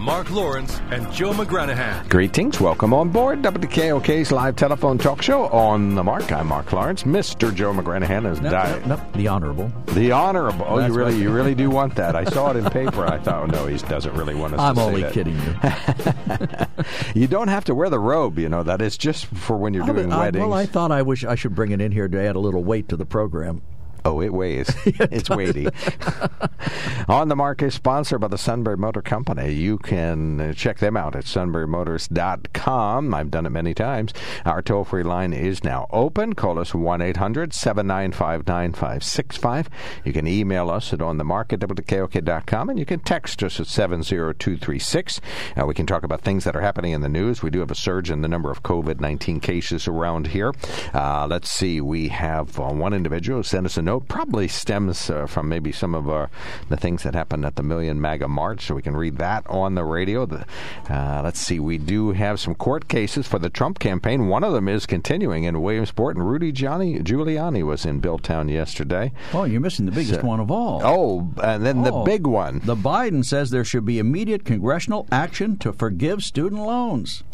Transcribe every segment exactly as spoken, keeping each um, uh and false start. Mark Lawrence and Joe McGranahan. Greetings. Welcome on board W K O K's live telephone talk show, On the Mark. I'm Mark Lawrence. Mister Joe McGranahan is nope, dying. Nope, nope. The Honorable. The Honorable. Oh, That's you really you really do want that. I saw it in paper. I thought, oh, no, he doesn't really want us I'm to say that. I'm only kidding you. You don't have to wear the robe, you know that. It's just for when you're I doing would, weddings. I, well, I thought I wish I should bring it in here to add a little weight to the program. Oh, it weighs. It's weighty. On the Mark is sponsored by the Sunbury Motor Company. You can check them out at sunbury motors dot com. I've done it many times. Our toll-free line is now open. Call us one eight hundred seven nine five nine five six five. You can email us at onthemark at W K O K dot com, and you can text us at seven zero two three six. Uh, we can talk about things that are happening in the news. We do have a surge in the number of COVID nineteen cases around here. Uh, let's see. We have uh, one individual who sent us a note. Probably stems uh, from maybe some of our, the things that happened at the Million MAGA March, so we can read that on the radio. The, uh, let's see, we do have some court cases for the Trump campaign. One of them is continuing in Williamsport, and Rudy Giuliani, Giuliani was in Billtown yesterday. Oh, you're missing the biggest so, one of all. Oh, and then oh, the big one. The Biden says there should be immediate congressional action to forgive student loans.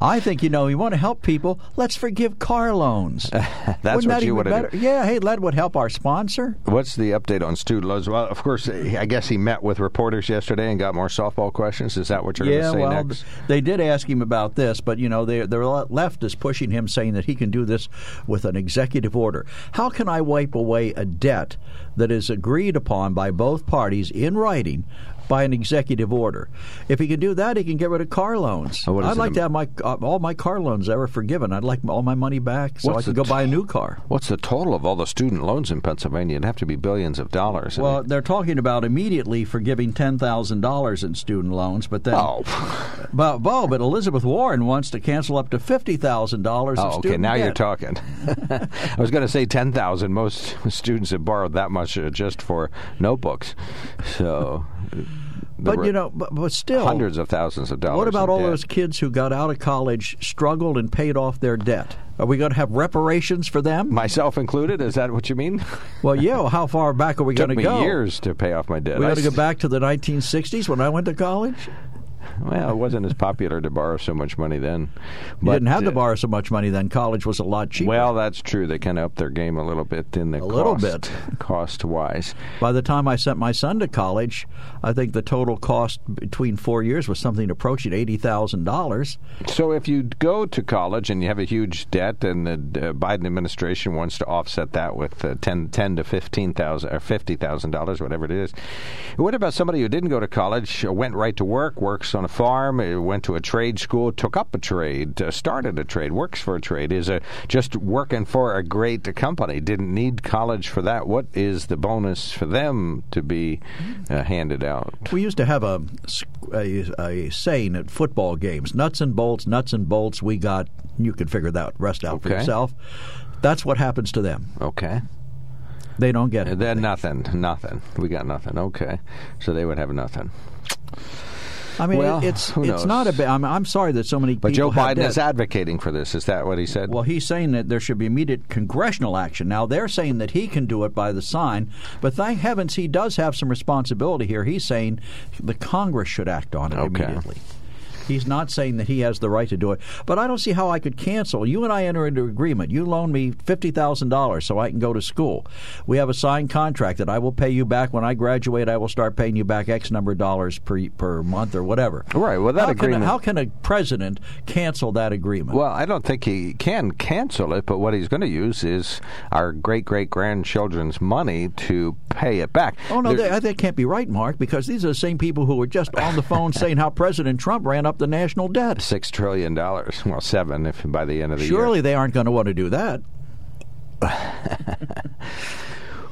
I think, you know, you want to help people, let's forgive car loans. That's Wouldn't what that you would have done. Yeah, hey, that would help our sponsor. What's the update on student loans? Well, of course, I guess he met with reporters yesterday and got more softball questions. Is that what you're yeah, going to say well, next? They did ask him about this, but, you know, they, the left is pushing him, saying that he can do this with an executive order. How can I wipe away a debt that is agreed upon by both parties in writing by an executive order? If he can do that, he can get rid of car loans. Oh, I'd like to have my uh, all my car loans ever forgiven. I'd like all my money back so what's I can go t- buy a new car. What's the total of all the student loans in Pennsylvania? It'd have to be billions of dollars. Well, I mean, they're talking about immediately forgiving ten thousand dollars in student loans, but then... Oh. But, well, but Elizabeth Warren wants to cancel up to fifty thousand dollars in oh, student okay, now debt. You're talking. I was going to say ten thousand dollars. Most students have borrowed that much just for notebooks. So... But, you know, but, but still... Hundreds of thousands of dollars. What about all debt? Those kids who got out of college, struggled, and paid off their debt? Are we going to have reparations for them? Myself included? Is that what you mean? Well, yeah. Well, how far back are we going to go? It took me years to pay off my debt. We're going to go back to the nineteen sixties when I went to college? Well, it wasn't as popular to borrow so much money then. But, you didn't have to borrow so much money then. College was a lot cheaper. Well, that's true. They kind of upped their game a little bit in the a cost, little bit cost-wise. By the time I sent my son to college, I think the total cost between four years was something approaching eighty thousand dollars. So if you go to college and you have a huge debt, and the uh, Biden administration wants to offset that with uh, ten, ten to fifteen thousand or fifty thousand dollars, whatever it is, what about somebody who didn't go to college, went right to work, works on a farm, went to a trade school, took up a trade, uh, started a trade, works for a trade, is a, just working for a great company, didn't need college for that. What is the bonus for them to be uh, handed out? We used to have a, a, a saying at football games, nuts and bolts, nuts and bolts, we got, you can figure that rest out okay. for yourself. That's what happens to them. Okay. They don't get it. They're nothing, nothing. We got nothing. Okay. So they would have nothing. I mean, well, it's it's knows? not a bad. I'm, I'm sorry that so many people. But Joe Biden debt. is advocating for this. Is that what he said? Well, he's saying that there should be immediate congressional action. Now, they're saying that he can do it by the sign, but thank heavens he does have some responsibility here. He's saying the Congress should act on it okay. immediately. He's not saying that he has the right to do it. But I don't see how I could cancel. You and I enter into agreement. You loan me fifty thousand dollars so I can go to school. We have a signed contract that I will pay you back. When I graduate, I will start paying you back X number of dollars per, per month or whatever. Right. Well, that how agreement. Can, how can a president cancel that agreement? Well, I don't think he can cancel it, but what he's going to use is our great-great-grandchildren's money to pay it back. Oh, no, they, that can't be right, Mark, because these are the same people who were just on the phone saying how President Trump ran up the national debt. Six trillion dollars. Well, seven if by the end of the Surely year. Surely they aren't going to want to do that.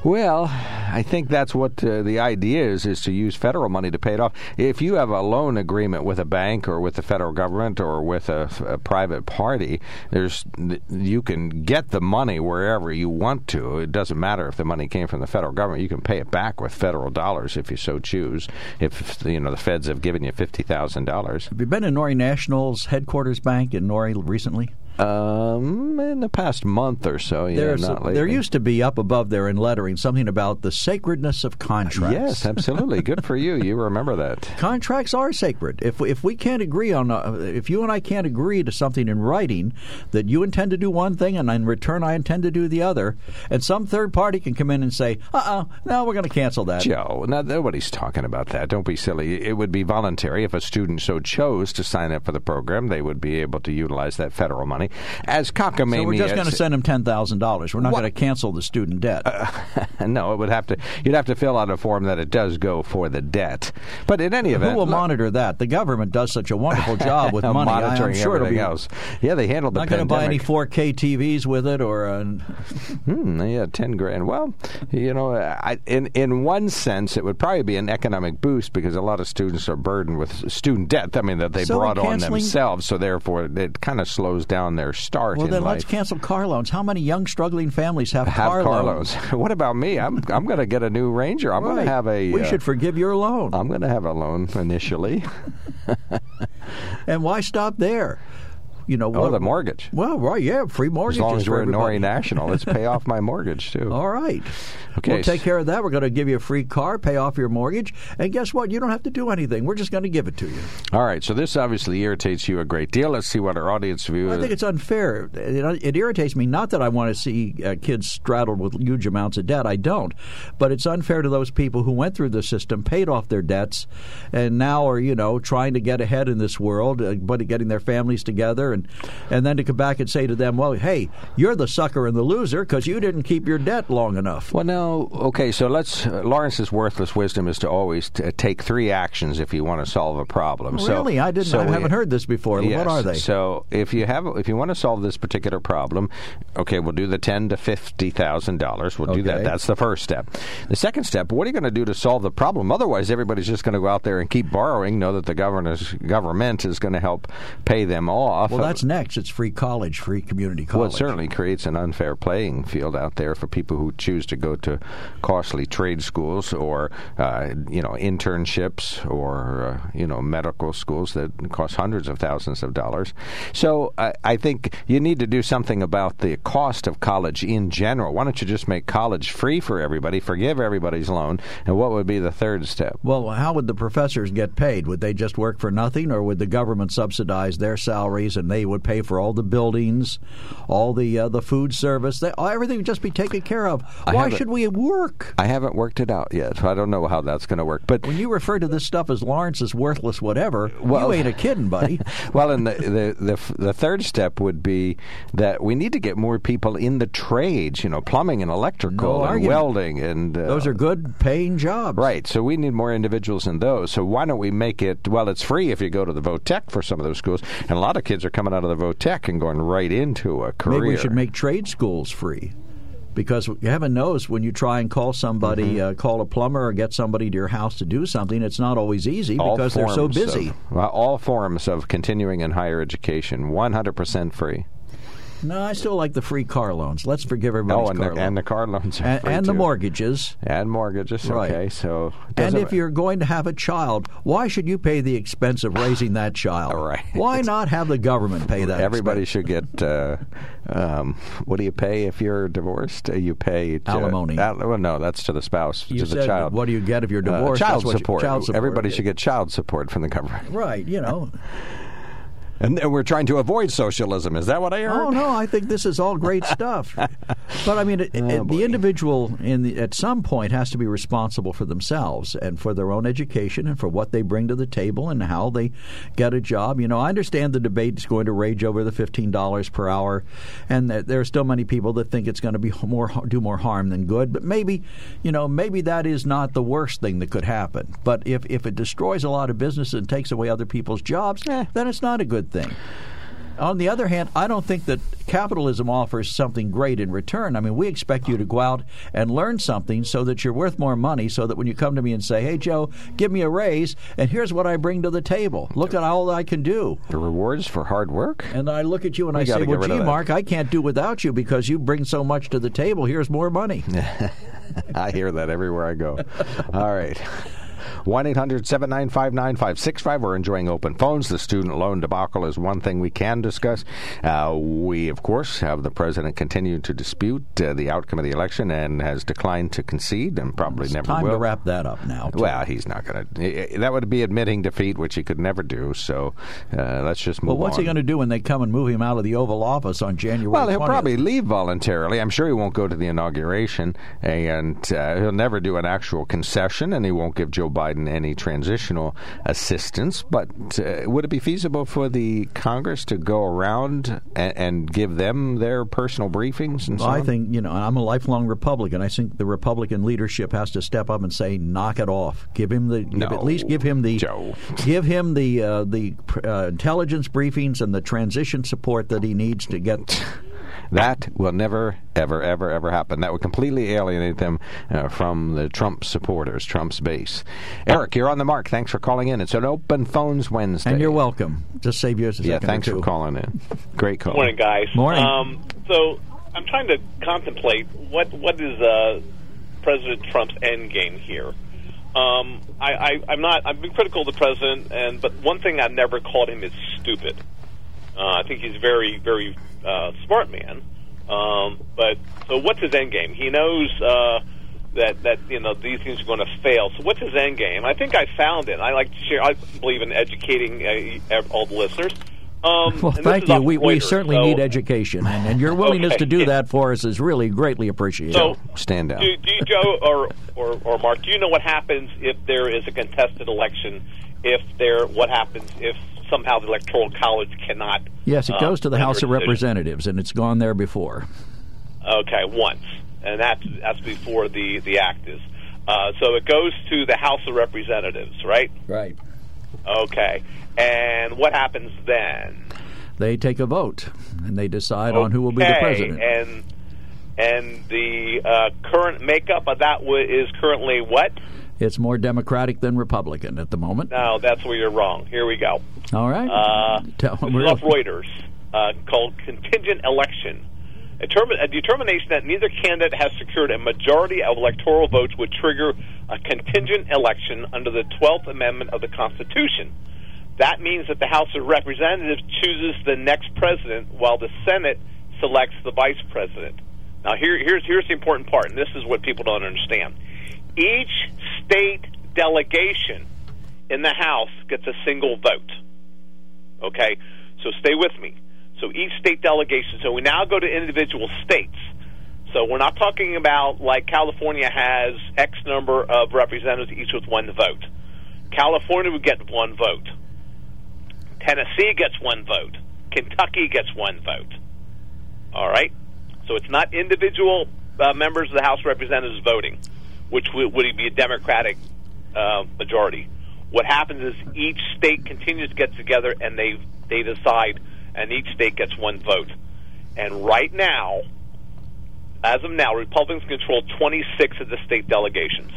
Well, I think that's what uh, the idea is, is to use federal money to pay it off. If you have a loan agreement with a bank or with the federal government or with a, a private party, there's you can get the money wherever you want to. It doesn't matter if the money came from the federal government. You can pay it back with federal dollars if you so choose, if you know the feds have given you fifty thousand dollars. Have you been in Norry National's headquarters bank in Norry recently? Um, in the past month or so, yeah, There's, not lately. There used to be up above there in lettering something about the sacredness of contracts. Yes, absolutely. Good for you. You remember that. Contracts are sacred. If if we can't agree on, uh, if you and I can't agree to something in writing that you intend to do one thing and in return I intend to do the other, and some third party can come in and say, uh-uh, no, we're going to cancel that. Joe, now, nobody's talking about that. Don't be silly. It would be voluntary. If a student so chose to sign up for the program, they would be able to utilize that federal money. As cockamamie, so we're just going to send them ten thousand dollars. We're not going to cancel the student debt. Uh, no, it would have to. You'd have to fill out a form that it does go for the debt. But in any event, who will look, monitor that? The government does such a wonderful job with money. Monitoring I, sure everything be, else. Yeah, they handled the. Not going to buy any four K T Vs with it, or a, hmm, yeah, ten grand. Well, you know, I, in in one sense, it would probably be an economic boost because a lot of students are burdened with student debt. I mean, that they so brought on themselves, so therefore it kind of slows down their start well, in life. Well, then let's cancel car loans. How many young, struggling families have, have car, car loans? loans? What about me? I'm I'm going to get a new Ranger. I'm right. going to have a... We uh, should forgive your loan. I'm going to have a loan initially. And why stop there? You know, oh, what, the mortgage. Well, right, yeah, free mortgage. As long as we're in Norry National, let's pay off my mortgage, too. All right. Okay. We'll take care of that. We're going to give you a free car, pay off your mortgage, and guess what? You don't have to do anything. We're just going to give it to you. All right, so this obviously irritates you a great deal. Let's see what our audience view is. I think it's unfair. It, it irritates me, not that I want to see uh, kids straddled with huge amounts of debt. I don't. But it's unfair to those people who went through the system, paid off their debts, and now are, you know, trying to get ahead in this world, uh, but getting their families together. And, and then to come back and say to them, well, hey, you're the sucker and the loser because you didn't keep your debt long enough. Well, no. Okay, so let's uh, – Lawrence's worthless wisdom is to always t- take three actions if you want to solve a problem. Really? So, I didn't. So I haven't have, heard this before. Yes, what are they? So if you have, if you want to solve this particular problem, okay, we'll do the ten thousand dollars to fifty thousand dollars. We'll okay. do that. That's the first step. The second step, what are you going to do to solve the problem? Otherwise, everybody's just going to go out there and keep borrowing, know that the government is going to help pay them off. Well, Well, that's next. It's free college, free community college. Well, it certainly creates an unfair playing field out there for people who choose to go to costly trade schools or, uh, you know, internships or, uh, you know, medical schools that cost hundreds of thousands of dollars. So I, I think you need to do something about the cost of college in general. Why don't you just make college free for everybody, forgive everybody's loan, and what would be the third step? Well, how would the professors get paid? Would they just work for nothing, or would the government subsidize their salaries and And they would pay for all the buildings, all the uh, the food service. They, everything would just be taken care of. Why should we work? I haven't worked it out yet. I don't know how that's going to work. But when you refer to this stuff as Lawrence's worthless whatever, well, you ain't a kidding, buddy. Well, and the, the the the third step would be that we need to get more people in the trades. You know, plumbing and electrical no and welding and uh, those are good paying jobs. Right. So we need more individuals in those. So why don't we make it? Well, it's free if you go to the Votech for some of those schools, and a lot of kids are coming out of the Votech and going right into a career. Maybe we should make trade schools free. Because heaven knows when you try and call somebody, mm-hmm. uh, call a plumber or get somebody to your house to do something, it's not always easy all because they're so busy. Of, well, all forms of continuing and higher education, one hundred percent free. No, I still like the free car loans. Let's forgive everybody's oh, and car the, loans. And the car loans are and, free, and the mortgages. And mortgages, right. Okay. So and if you're going to have a child, why should you pay the expense of raising that child? Right. Why not have the government pay that Everybody expense? should get, uh, um, what do you pay if you're divorced? You pay... To, Alimony. Uh, well, no, that's to the spouse, you to said, the child. What do you get if you're divorced? Uh, child, support. You, child support. Everybody yeah. should get child support from the government. Right, you know. And we're trying to avoid socialism. Is that what I heard? Oh, no, I think this is all great stuff. But, I mean, it, oh, it, the individual in the, at some point has to be responsible for themselves and for their own education and for what they bring to the table and how they get a job. You know, I understand the debate is going to rage over the fifteen dollars per hour, and that there are still many people that think it's going to be more do more harm than good. But maybe, you know, maybe that is not the worst thing that could happen. But if, if it destroys a lot of business and takes away other people's jobs, eh, then it's not a good thing. On the other hand, I don't think that capitalism offers something great in return. I mean, we expect you to go out and learn something so that you're worth more money, so that when you come to me and say, hey, Joe, give me a raise, and here's what I bring to the table. Look at all I can do. The rewards for hard work? And I look at you and we I say, well, gee, Mark, I can't do without you because you bring so much to the table. Here's more money. I hear that everywhere I go. All right. one eight hundred seven nine five nine five six five. We're enjoying open phones. The student loan debacle is one thing we can discuss. Uh, we, of course, have the president continue to dispute uh, the outcome of the election and has declined to concede and probably it's never time will. Time to wrap that up now. Too. Well, he's not going to. That would be admitting defeat, which he could never do. So uh, let's just move on. Well, what's on. he going to do when they come and move him out of the Oval Office on January twentieth? Well, he'll probably leave voluntarily. I'm sure he won't go to the inauguration, and uh, he'll never do an actual concession, and he won't give Joe Biden any transitional assistance, but uh, would it be feasible for the Congress to go around and, and give them their personal briefings? And well, so I on? think, you know, I'm a lifelong Republican. I think the Republican leadership has to step up and say, knock it off. Give him the, no, give, at least give him the, Joe. give him the, uh, the uh, intelligence briefings and the transition support that he needs to get. That will never, ever, ever, ever happen. That would completely alienate them uh, from the Trump supporters, Trump's base. Eric, you're on the mark. Thanks for calling in. It's an Open Phones Wednesday. And you're welcome. Just save yours a yeah, second. Yeah, thanks for calling in. Great call. Morning, guys. Morning. Um, so I'm trying to contemplate what what is uh, President Trump's end game here. Um, I, I, I'm not. I've been critical of the president, and but one thing I've never called him is stupid. Uh, I think he's very, very uh, smart man. Um, but so, what's his end game? He knows uh, that that you know these things are going to fail. So, what's his end game? I think I found it. I like to share. I believe in educating uh, all the listeners. Um, well, thank you. We, we certainly so. need education, and, and your willingness okay. to do that for us is really greatly appreciated. So, stand up. Do, do you, Joe, or, or or Mark? Do you know what happens if there is a contested election? If there, what happens if? Somehow the Electoral College cannot... Yes, it goes uh, to the House of Representatives, and it's gone there before. Okay, once. And that's, that's before the, the act is. Uh, so it goes to the House of Representatives, right? Right. Okay. And what happens then? They take a vote, and they decide okay, on who will be the president. And, and the uh, current makeup of that w- is currently what? It's more Democratic than Republican at the moment. No, that's where you're wrong. Here we go. All right. Uh, Tell them we're off Reuters, uh, called contingent election. A, term, a determination that neither candidate has secured a majority of electoral votes would trigger a contingent election under the twelfth Amendment of the Constitution. That means that the House of Representatives chooses the next president while the Senate selects the vice president. Now, here, here's, here's the important part, and this is what people don't understand. Each state delegation in the House gets a single vote. Okay? So stay with me. So each state delegation. So we now go to individual states. So we're not talking about like California has X number of representatives, each with one vote. California would get one vote. Tennessee gets one vote. Kentucky gets one vote. All right? So it's not individual uh, members of the House of Representatives voting, which would, would be a Democratic uh, majority. What happens is each state continues to get together, and they they decide, and each state gets one vote. And right now, as of now, Republicans control twenty-six of the state delegations.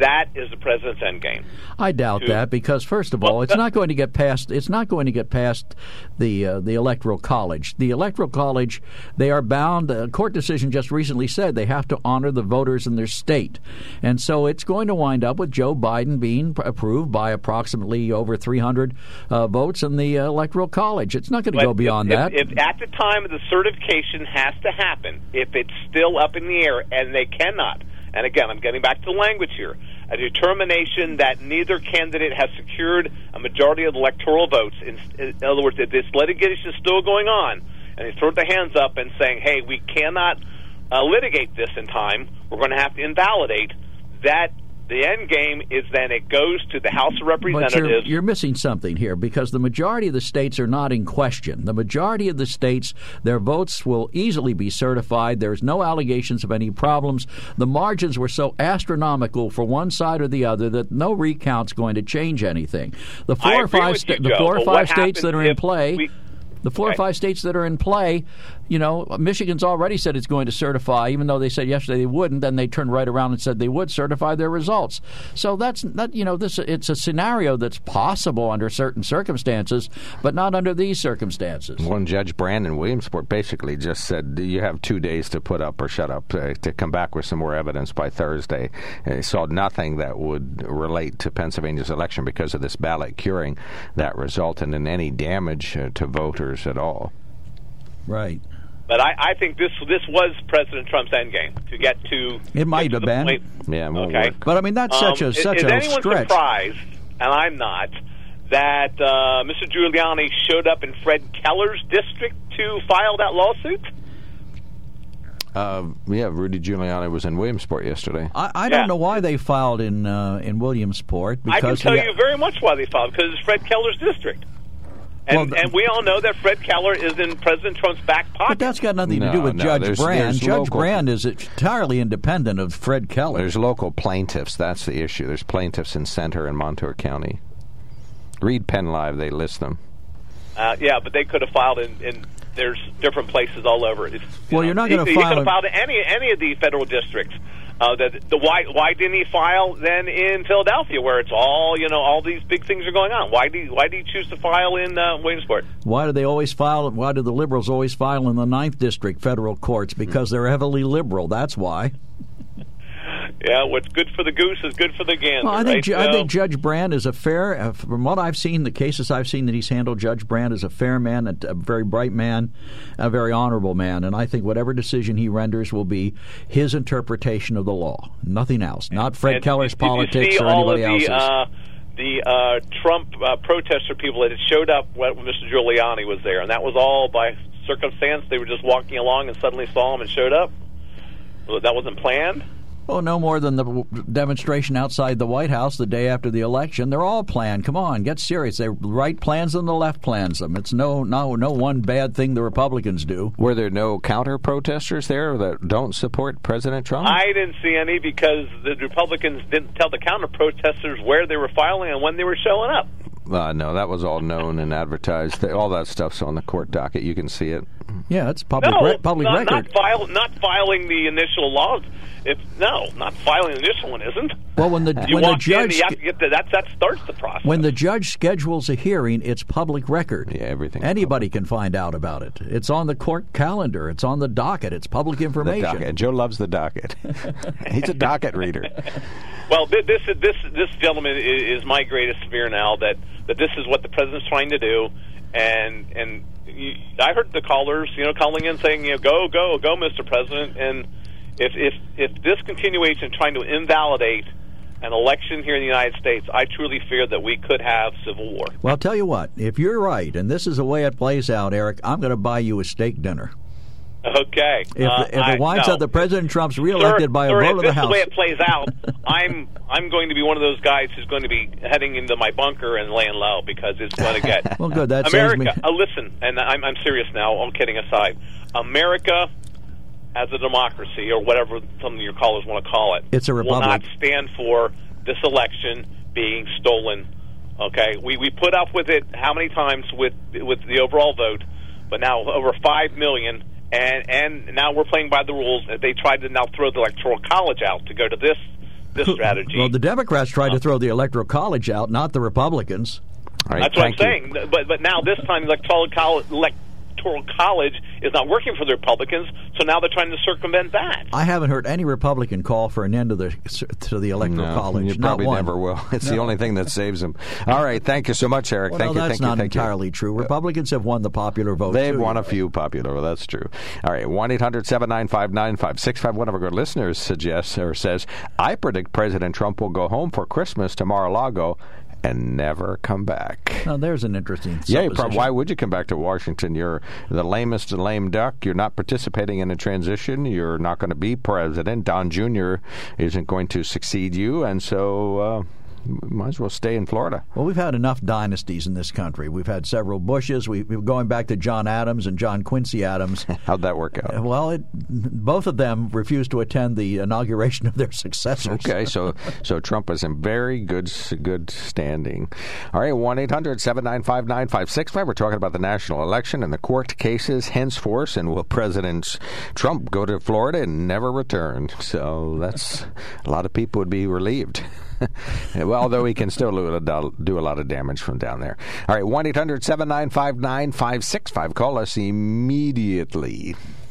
That is the president's end game. I doubt to, that because, first of all, well, it's not going to get past. It's not going to get past the uh, the Electoral College. The Electoral College, they are bound. A court decision just recently said they have to honor the voters in their state, and so it's going to wind up with Joe Biden being approved by approximately over three hundred uh, votes in the uh, Electoral College. It's not going to go beyond if, that. If, if at the time of the certification has to happen, if it's still up in the air, and they cannot. And again, I'm getting back to the language here. a determination that neither candidate has secured a majority of electoral votes. In, in other words, if this litigation is still going on, and they throw their hands up and saying, hey, we cannot uh, litigate this in time, we're going to have to invalidate that. The end game is then it goes to the House of Representatives. But you're, you're missing something here, because the majority of the states are not in question. The majority of the states, their votes will easily be certified. There's no allegations of any problems. The margins were so astronomical for one side or the other that no recount's going to change anything. The four or five, sta- you, the four or five states that are in play... We- The four okay. or five states that are in play, you know, Michigan's already said it's going to certify, even though they said yesterday they wouldn't. Then they turned right around and said they would certify their results. So that's that. You know, this it's a scenario that's possible under certain circumstances, but not under these circumstances. One Judge Brand in Williamsport basically just said you have two days to put up or shut up uh, to come back with some more evidence by Thursday. And he saw nothing that would relate to Pennsylvania's election because of this ballot curing that resulted in any damage uh, to voters at all. Right. But I, I think this this was President Trump's endgame, to get to... It might have been. Point. Yeah, okay. Work. But, I mean, that's um, such a is, such is a stretch. Is anyone surprised, and I'm not, that uh, Mister Giuliani showed up in Fred Keller's district to file that lawsuit? Uh, yeah, Rudy Giuliani was in Williamsport yesterday. I, I don't yeah. know why they filed in, uh, in Williamsport. Because I can tell got... you very much why they filed, because it's Fred Keller's district. And, well, and we all know that Fred Keller is in President Trump's back pocket. But that's got nothing no, to do with no, Judge there's, Brand. There's Judge local, Brand is entirely independent of Fred Keller. There's local plaintiffs. That's the issue. There's plaintiffs in Center and Montour County. Read PennLive. They list them. Uh, yeah, but they could have filed in... in there's different places all over. It's, well, you know, you're not going to file... He could have filed in any, any of the federal districts. Uh, the, the why, why didn't he file then in Philadelphia, where it's all, you know, all these big things are going on? Why do you, why do you choose to file in uh, Williamsport? Why do they always file? Why do the liberals always file in the ninth district federal courts? Because they're heavily liberal. That's why. Yeah, what's good for the goose is good for the gander. Well, I think right? Ju- so, I think Judge Brand is a fair. Uh, from what I've seen, the cases I've seen that he's handled, Judge Brand is a fair man, a, a very bright man, a very honorable man, and I think whatever decision he renders will be his interpretation of the law, nothing else. Not Fred and, Keller's did, politics did or anybody else's. Uh, the uh, Trump uh, protester people that had showed up when Mister Giuliani was there, and that was all by circumstance. They were just walking along and suddenly saw him and showed up. That wasn't planned. Oh, no more than the demonstration outside the White House the day after the election. They're all planned. Come on, get serious. The right plans and the left plans them. It's no, no, no one bad thing the Republicans do. Were there no counter-protesters there that don't support President Trump? I didn't see any because the Republicans didn't tell the counter-protesters where they were filing and when they were showing up. Uh, no, that was all known and advertised. All that stuff's on the court docket. You can see it. Yeah, it's public, no, re- public not, record. Not, file, not filing the initial laws. If, no, not filing the initial one isn't. Well, when the, you when the judge... In, you have to get to, that, that starts the process. When the judge schedules a hearing, it's public record. Yeah, everything. Anybody can find out about it. It's on the court calendar. It's on the docket. It's public information. Joe loves the docket. He's a docket reader. Well, this, this, this gentleman is my greatest fear now, that, that this is what the president's trying to do. And and you, I heard the callers, you know, calling in saying, you know, go, go, go, Mister President. And if if if this continuation trying to invalidate an election here in the United States, I truly fear that we could have civil war. Well, I'll tell you what, if you're right, and this is the way it plays out, Eric, I'm going to buy you a steak dinner. Okay. If, uh, if it I, winds no. up that President Trump's reelected sir, by a sir, vote of the House. If this is the way it plays out, I'm I'm going to be one of those guys who's going to be heading into my bunker and laying low because it's going to get... Well, good. That America, saves me. Uh, listen, and I'm, I'm serious now, all kidding aside. America as a democracy, or whatever some of your callers want to call it, it's a republic. Will not stand for this election being stolen. Okay? We we put up with it how many times with with the overall vote, but now over five million... And and now we're playing by the rules. They tried to now throw the Electoral College out to go to this this strategy. Well, the Democrats tried to throw the Electoral College out, not the Republicans. All right, that's what I'm you. saying. But but now this time, the Electoral College, elect, Electoral College is not working for the Republicans, so now they're trying to circumvent that. I haven't heard any Republican call for an end to the to the Electoral no, College. You probably not one. Never will. It's no. the only thing that saves them. All right, thank you so much, Eric. Well, thank no, you. That's thank not you, thank entirely you. True. Republicans have won the popular vote. They've too. won a few popular. Well, that's true. All right, one eight hundred seven nine five nine five six five. One of our listeners suggests or says, "I predict President Trump will go home for Christmas to Mar-a-Lago." And never come back. Now, there's an interesting supposition. Yeah, why would you come back to Washington? You're the lamest lame duck. You're not participating in a transition. You're not going to be president. Don Junior isn't going to succeed you, and so... Uh We might as well stay in Florida. Well, we've had enough dynasties in this country. We've had several Bushes. We, we're going back to John Adams and John Quincy Adams. How'd that work out? Well, it, both of them refused to attend the inauguration of their successors. Okay, so so Trump is in very good good standing. All right, one eight hundred seven nine five nine five six five. We're talking about the national election and the court cases henceforth, and will President Trump go to Florida and never return? So that's a lot of people would be relieved. Well, although he can still do a lot of damage from down there. All right, one eight hundred seven nine five nine five six five. Call us immediately.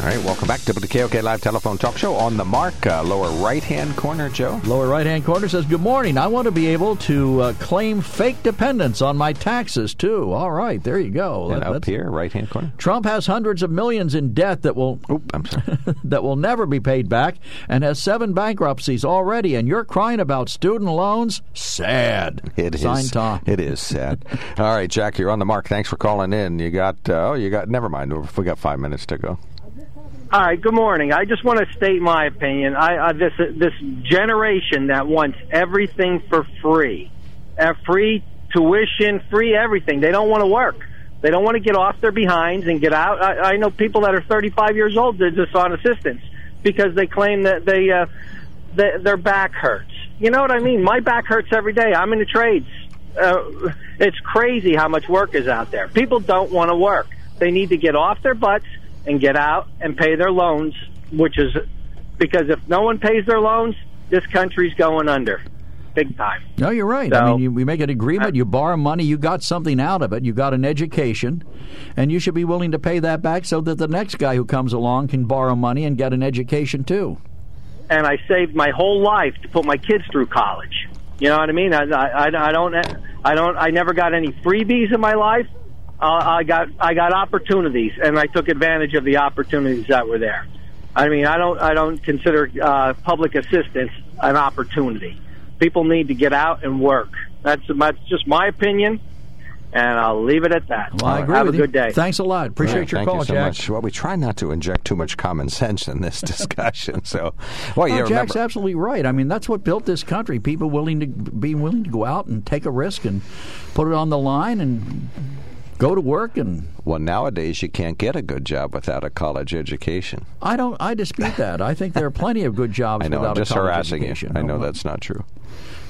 All right, welcome back to W K O K Live Telephone Talk Show. On the mark, uh, lower right-hand corner, Joe. Lower right-hand corner says, good morning. I want to be able to uh, claim fake dependents on my taxes, too. All right, there you go. And that, up here, right-hand corner. Trump has hundreds of millions in debt that will Oop, I'm sorry. that will never be paid back, and has seven bankruptcies already, and you're crying about student loans? Sad. It Sign is. Tom. It is sad. All right, Jack, you're on the mark. Thanks for calling in. You got, uh, oh, you got, never mind. We got five minutes to go. All right, good morning. I just want to state my opinion. I, I this this generation that wants everything for free, uh, free tuition, free everything. They don't want to work. They don't want to get off their behinds and get out. I, I know people that are thirty-five years old that are just on assistance because they claim that they uh, they, their back hurts. You know what I mean? My back hurts every day. I'm in the trades. Uh, it's crazy how much work is out there. People don't want to work. They need to get off their butts and get out and pay their loans, which is because if no one pays their loans, this country's going under big time. No, you're right. So, I mean, you, we make an agreement, you borrow money, you got something out of it, you got an education, and you should be willing to pay that back so that the next guy who comes along can borrow money and get an education too. And I saved my whole life to put my kids through college. You know what I mean? I, I, I don't, I don't, I never got any freebies in my life. Uh, I got I got opportunities, and I took advantage of the opportunities that were there. I mean, I don't I don't consider uh, public assistance an opportunity. People need to get out and work. That's that's just my opinion, and I'll leave it at that. Well, I agree. Have a good day. Thanks a lot. Appreciate right, your thank call, you so Jack. Much. Well, we try not to inject too much common sense in this discussion. So, well, no, you Jack's remember. absolutely right. I mean, that's what built this country. People willing to be willing to go out and take a risk and put it on the line and go to work and... Well, nowadays you can't get a good job without a college education. I don't. I dispute that. I think there are plenty of good jobs I know, without I'm just a college harassing education. You. I know no, that's not true.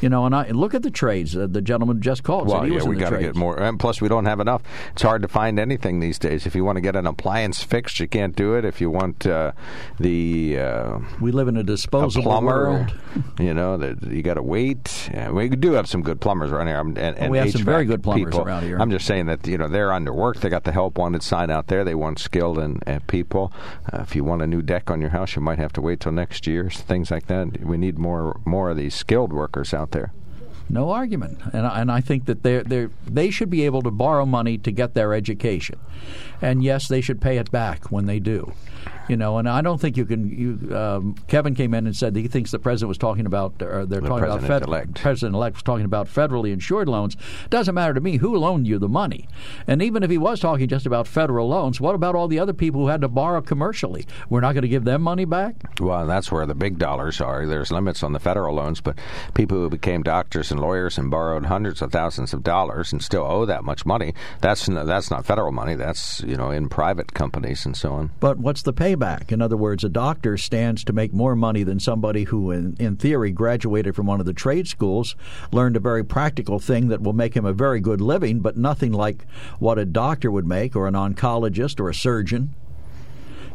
You know, and I look at the trades. Uh, the gentleman just called. Well, said he yeah, was we got to get more. And plus, we don't have enough. It's hard to find anything these days. If you want to get an appliance fixed, you can't do it. If you want uh, the uh, we live in a disposable a plumber, world. You know, that you got to wait. Yeah, we do have some good plumbers around here. And, and well, we have H V A C some very good plumbers people. around here. I'm just saying that you know they're underworked. They got the help. Wanted sign out there. They want skilled and, and people. Uh, if you want a new deck on your house, you might have to wait till next year. Things like that. We need more more of these skilled workers out there. No argument. And, and I think that they they they should be able to borrow money to get their education. And yes, they should pay it back when they do. You know, and I don't think you can. You, um, Kevin came in and said that he thinks the president was talking about, or they're the talking about federal. President elect was talking about federally insured loans. Doesn't matter to me who loaned you the money. And even if he was talking just about federal loans, what about all the other people who had to borrow commercially? We're not going to give them money back? Well, that's where the big dollars are. There's limits on the federal loans, but people who became doctors and lawyers and borrowed hundreds of thousands of dollars and still owe that much money. That's that's not federal money. That's, you know, in private companies and so on. But what's the payback? Back. In other words, a doctor stands to make more money than somebody who, in, in theory, graduated from one of the trade schools, learned a very practical thing that will make him a very good living, but nothing like what a doctor would make, or an oncologist, or a surgeon.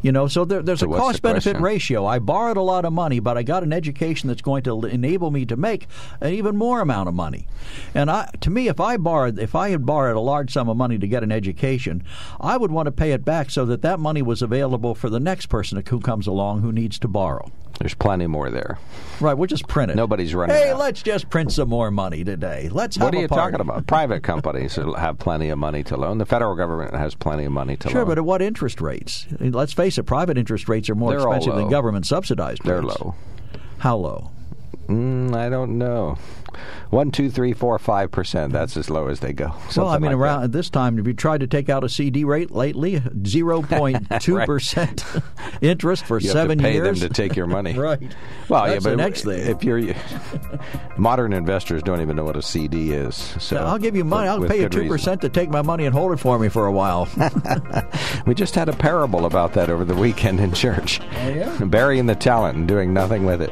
You know, so there, there's so a cost-benefit ratio. I borrowed a lot of money, but I got an education that's going to enable me to make an even more amount of money. And I, to me, if I borrowed, if I had borrowed a large sum of money to get an education, I would want to pay it back so that that money was available for the next person who comes along who needs to borrow. There's plenty more there. Right, we'll just print it. Nobody's running Hey, out. Let's just print some more money today. Let's have a party. What are you talking about? Private companies have plenty of money to loan. The federal government has plenty of money to sure, loan. Sure, but at what interest rates? Let's face it, private interest rates are more They're expensive than government-subsidized rates. They're low. How low? Mm, I don't know. One, two, three, four, five percent. That's as low as they go. Something well, I mean, like around that. At this time, if you tried to take out a C D rate lately, zero point two percent interest for you seven have to pay years. Them to take your money, right? Well, that's yeah, but the next thing. If you're modern investors, don't even know what a C D is. So now, I'll give you money. For, I'll pay you two percent to take my money and hold it for me for a while. We just had a parable about that over the weekend in church. Oh, yeah? Burying the talent and doing nothing with it.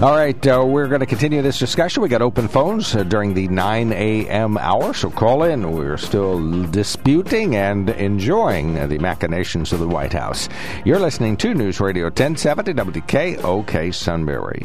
All right, uh, we're going to continue this discussion. We got open phones uh, during the nine a.m. hour, so call in. We're still disputing and enjoying uh, the machinations of the White House. You're listening to News Radio ten seventy W K O K Sunbury.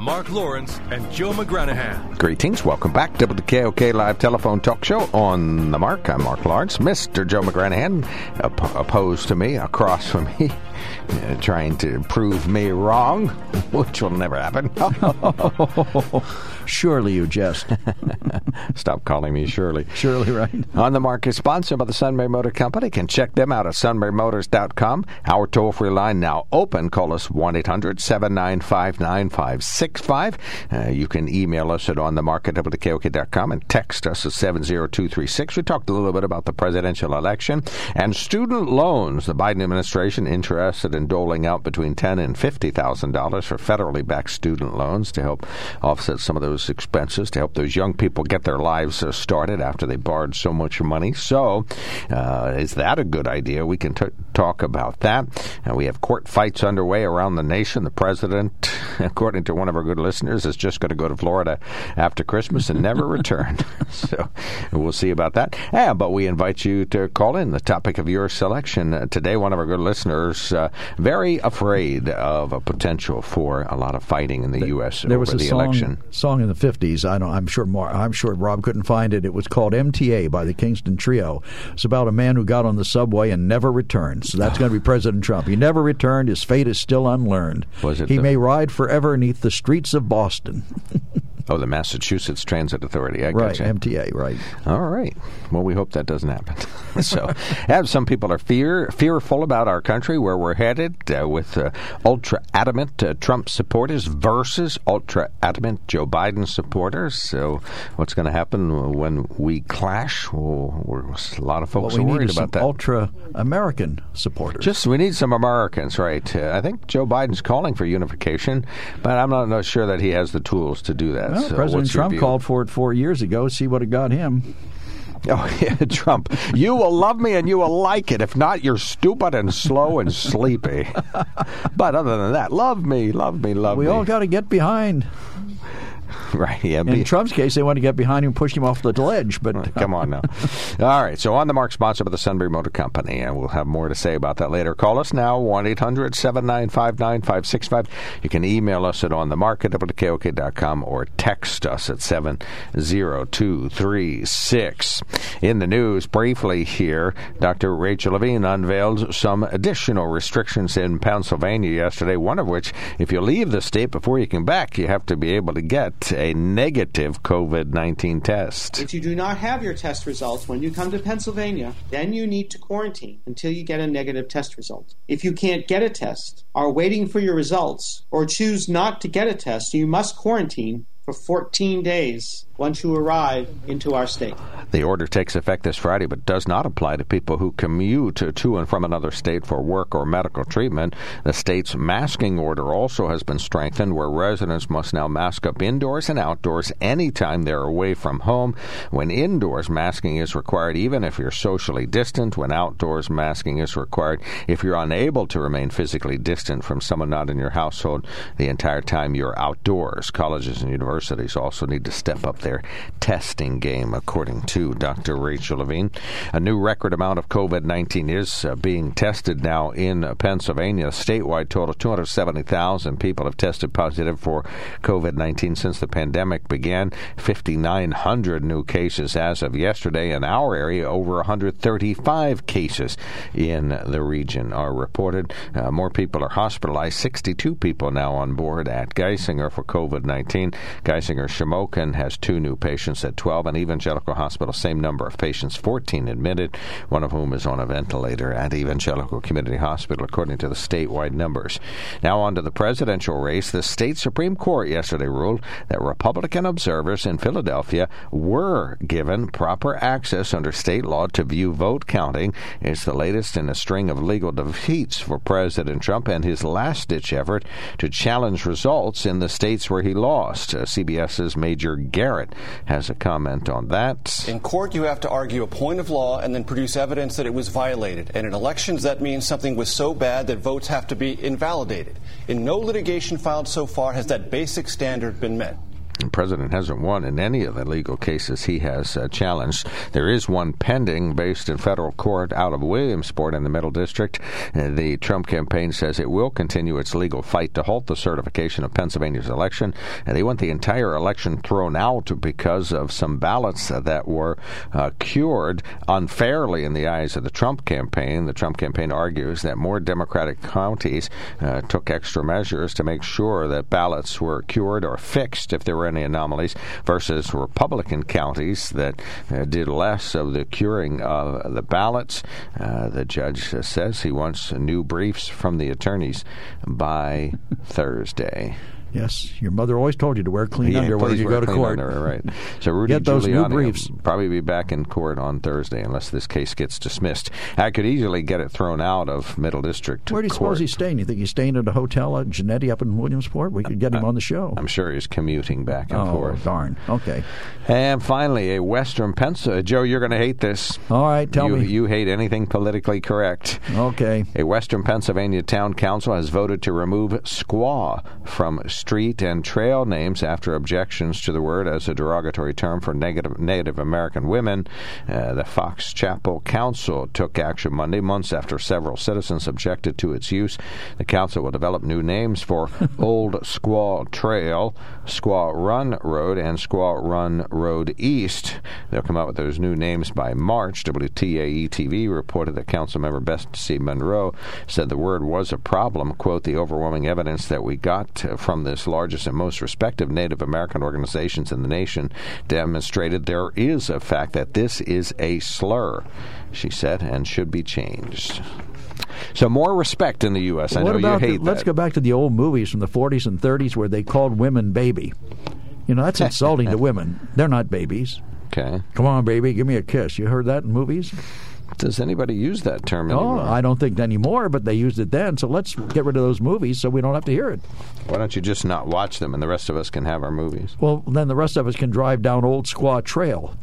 Mark Lawrence and Joe McGranahan. Greetings. Welcome back to the K O K Live Telephone Talk Show On the Mark. I'm Mark Lawrence. Mister Joe McGranahan, op- opposed to me, across from me, uh, trying to prove me wrong, which will never happen. Surely you jest. Stop calling me Shirley. Surely, right. On the Mark is sponsored by the Sunbury Motor Company. You can check them out at sunbury motors dot com. Our toll-free line now open. Call us one eight hundred seven nine five nine five six five. Uh, you can email us at onthemark at W K O K dot com and text us at seven zero two three six. We talked a little bit about the presidential election and student loans. The Biden administration interested in doling out between ten thousand dollars and fifty thousand dollars for federally backed student loans to help offset some of those expenses, to help those young people get their lives uh, started after they borrowed so much money. So uh, is that a good idea? We can t- talk about that. Uh, we have court fights underway around the nation. The president, according to one of our good listeners, is just going to go to Florida after Christmas and never return. So we'll see about that. Yeah, but we invite you to call in the topic of your selection. Uh, today, one of our good listeners, uh, very afraid of a potential for a lot of fighting in the, the U S There over was a the song, election. Song in the fifties. I don't. I'm sure. Mar, I'm sure Rob couldn't find it. It was called M T A by the Kingston Trio. It's about a man who got on the subway and never returned. So that's going to be President Trump. He never returned. His fate is still unlearned. Was it he the, may ride forever neath the streets of Boston. Oh, the Massachusetts Transit Authority. I right, gotcha. M T A, right. All right. Well, we hope that doesn't happen. So, as some people are fear fearful about our country, where we're headed, uh, with uh, ultra-adamant uh, Trump supporters versus ultra-adamant Joe Biden supporters. So, what's going to happen when we clash? Well, we're, a lot of folks well, we are worried about that. Ultra-American supporters. Just, we need some Americans, right. Uh, I think Joe Biden's calling for unification, but I'm not, not sure that he has the tools to do that. Well, so President Trump called for it four years ago. See what it got him. Oh, yeah, Trump. You will love me and you will like it. If not, you're stupid and slow and sleepy. But other than that, love me, love me, love we me. We all got to get behind. Right. Yeah. In be, Trump's case, they want to get behind him and push him off the ledge. But right, come on now. All right. So On the Mark, sponsored by the Sunbury Motor Company, and we'll have more to say about that later. Call us now, one eight hundred seven nine five nine five six five. You can email us at onthemark at w k o k dot com or text us at seven zero two three six. In the news, briefly here, Doctor Rachel Levine unveiled some additional restrictions in Pennsylvania yesterday, one of which, if you leave the state before you come back, you have to be able to get a negative COVID nineteen test. If you do not have your test results when you come to Pennsylvania, then you need to quarantine until you get a negative test result. If you can't get a test, are waiting for your results, or choose not to get a test, you must quarantine for fourteen days once you arrive into our state. The order takes effect this Friday but does not apply to people who commute to and from another state for work or medical treatment. The state's masking order also has been strengthened, where residents must now mask up indoors and outdoors anytime they're away from home. When indoors, masking is required even if you're socially distant. When outdoors, masking is required if you're unable to remain physically distant from someone not in your household the entire time you're outdoors. Colleges and universities also need to step up their testing game, according to Doctor Rachel Levine. A new record amount of COVID nineteen is uh, being tested now in uh, Pennsylvania. Statewide total, two hundred seventy thousand people have tested positive for COVID nineteen since the pandemic began. five thousand nine hundred new cases as of yesterday. In our area, over one hundred thirty-five cases in the region are reported. Uh, more people are hospitalized. sixty-two people now on board at Geisinger for COVID nineteen. Geisinger-Shamokin has two new patients at twelve, and Evangelical Hospital, same number of patients, fourteen admitted, one of whom is on a ventilator at Evangelical Community Hospital, according to the statewide numbers. Now on to the presidential race. The state Supreme Court yesterday ruled that Republican observers in Philadelphia were given proper access under state law to view vote counting. It's the latest in a string of legal defeats for President Trump and his last-ditch effort to challenge results in the states where he lost. Uh, CBS's Major Garrett has a comment on that. In court, you have to argue a point of law and then produce evidence that it was violated. And in elections, that means something was so bad that votes have to be invalidated. In no litigation filed so far has that basic standard been met. The president hasn't won in any of the legal cases he has uh, challenged. There is one pending based in federal court out of Williamsport in the Middle District. Uh, the Trump campaign says it will continue its legal fight to halt the certification of Pennsylvania's election. And they want the entire election thrown out because of some ballots that were uh, cured unfairly in the eyes of the Trump campaign. The Trump campaign argues that more Democratic counties uh, took extra measures to make sure that ballots were cured or fixed if there were any anomalies, versus Republican counties that uh, did less of the curing of the ballots. Uh, the judge uh, says he wants new briefs from the attorneys by Thursday. Yes, your mother always told you to wear clean yeah, underwear when you go to court. Underwear, right. So Rudy Get those Giuliani new briefs. Will probably be back in court on Thursday unless this case gets dismissed. I could easily get it thrown out of Middle District Where do you court. suppose he's staying? You think he's staying at a hotel at Gennetti up in Williamsport? We could get him uh, on the show. I'm sure he's commuting back and oh, forth. Oh, darn. Okay. And finally, a Western Pennsylvania. Joe, you're going to hate this. All right, tell you, me. You hate anything politically correct. Okay. A Western Pennsylvania town council has voted to remove squaw from street and trail names after objections to the word as a derogatory term for negative Native American women. Uh, the Fox Chapel Council took action Monday, months after several citizens objected to its use. The council will develop new names for Old Squaw Trail, Squaw Run Road, and Squaw Run Road East. They'll come out with those new names by March. W T A E T V reported that Councilmember Betsy Monroe said the word was a problem. Quote, the overwhelming evidence that we got from this largest and most respected Native American organizations in the nation demonstrated there is a fact that this is a slur, she said, and should be changed. So more respect in the U S. I what know about you hate the, that. Let's go back to the old movies from the forties and thirties where they called women baby. You know, that's insulting to women. They're not babies. Okay. Come on, baby, give me a kiss. You heard that in movies? Does anybody use that term anymore? No, I don't think anymore, but they used it then, so let's get rid of those movies so we don't have to hear it. Why don't you just not watch them and the rest of us can have our movies? Well, then the rest of us can drive down Old Squaw Trail.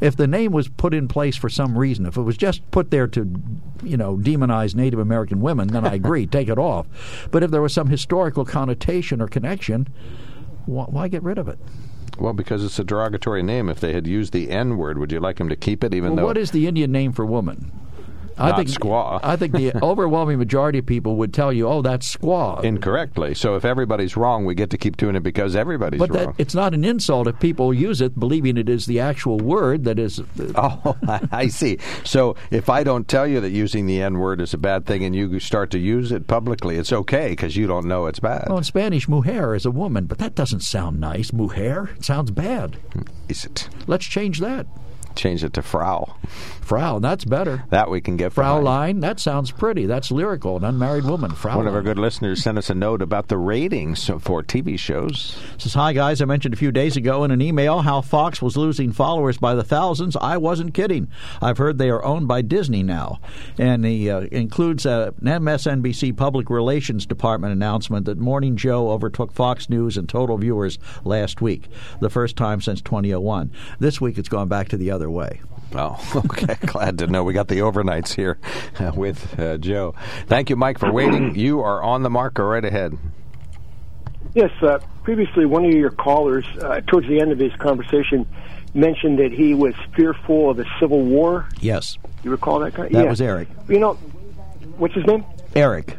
if the name was put in place for some reason, if it was just put there to, you know, demonize Native American women, then I agree, take it off. But if there was some historical connotation or connection, wh- why get rid of it? Well, because it's a derogatory name. If they had used the N-word, would you like them to keep it? Even well, though what is the Indian name for woman? I Not think squaw. I think the overwhelming majority of people would tell you, "Oh, that's squaw." Incorrectly. So if everybody's wrong, we get to keep doing it because everybody's but wrong. But it's not an insult if people use it, believing it is the actual word that is. Uh, oh, I see. So if I don't tell you that using the N word is a bad thing, and you start to use it publicly, it's okay because you don't know it's bad. Well, in Spanish, mujer is a woman, but that doesn't sound nice. Mujer, it sounds bad. Is it? Let's change that. Change it to Frau. Frau, that's better. That we can get Fraulein. Fraulein, that sounds pretty. That's lyrical, an unmarried woman. Fraulein. One of our good listeners sent us a note about the ratings for T V shows. It says, hi, guys. I mentioned a few days ago in an email how Fox was losing followers by the thousands. I wasn't kidding. I've heard they are owned by Disney now. And he uh, includes uh, an M S N B C Public Relations Department announcement that Morning Joe overtook Fox News in total viewers last week, the first time since twenty oh one. This week it's gone back to the other way. Oh, okay. Glad to know we got the overnights here uh, with uh, Joe. Thank you, Mike, for waiting. You are on the marker. Right ahead. Yes. Uh, previously, one of your callers, uh, towards the end of his conversation, mentioned that he was fearful of a civil war. Yes. You recall that? That yeah. was Eric. You know, what's his name? Eric.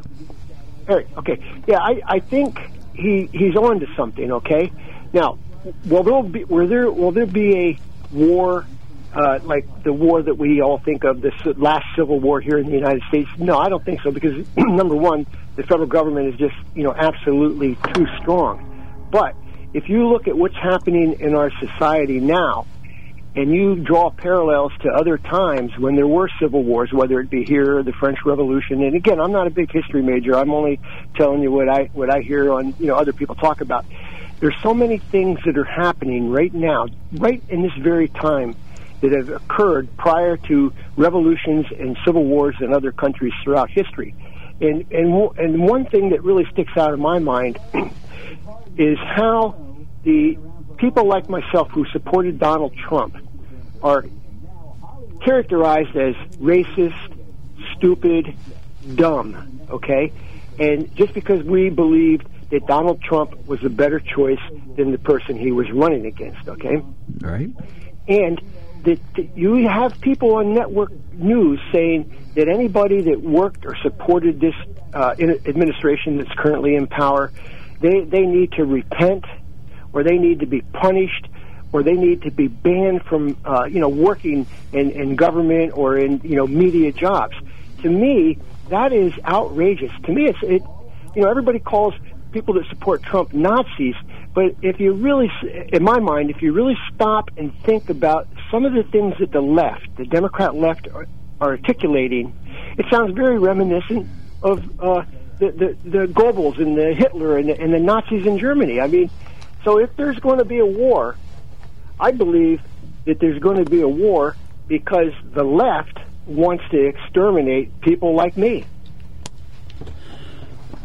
Eric. Okay. Yeah, I, I think he he's on to something. Okay. Now, will there be will there will there be a war? Uh, like the war that we all think of, this last civil war here in the United States? No, I don't think so, because, number one, the federal government is just, you know, absolutely too strong. But if you look at what's happening in our society now, and you draw parallels to other times when there were civil wars, whether it be here, the French Revolution, and again, I'm not a big history major. I'm only telling you what I what I hear on, you know, other people talk about. There's so many things that are happening right now, right in this very time, that have occurred prior to revolutions and civil wars in other countries throughout history. And and and one thing that really sticks out in my mind is how the people like myself who supported Donald Trump are characterized as racist, stupid, dumb, okay? And just because we believed that Donald Trump was a better choice than the person he was running against, okay? Right. And that you have people on network news saying that anybody that worked or supported this uh, administration that's currently in power, they, they need to repent, or they need to be punished, or they need to be banned from uh, you know working in, in government or in you know media jobs. To me, that is outrageous. To me, it's it. You know, everybody calls people that support Trump Nazis. But if you really, in my mind, if you really stop and think about some of the things that the left, the Democrat left, are, are articulating, it sounds very reminiscent of uh, the, the, the Goebbels and the Hitler and the, and the Nazis in Germany. I mean, so if there's going to be a war, I believe that there's going to be a war because the left wants to exterminate people like me.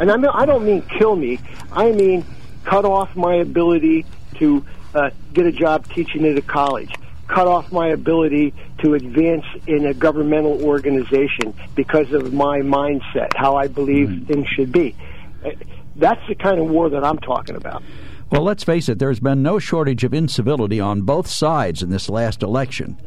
And I mean, I don't mean kill me. I mean cut off my ability to uh, get a job teaching at a college, cut off my ability to advance in a governmental organization because of my mindset, how I believe mm. things should be. That's the kind of war that I'm talking about. Well, let's face it, there's been no shortage of incivility on both sides in this last election.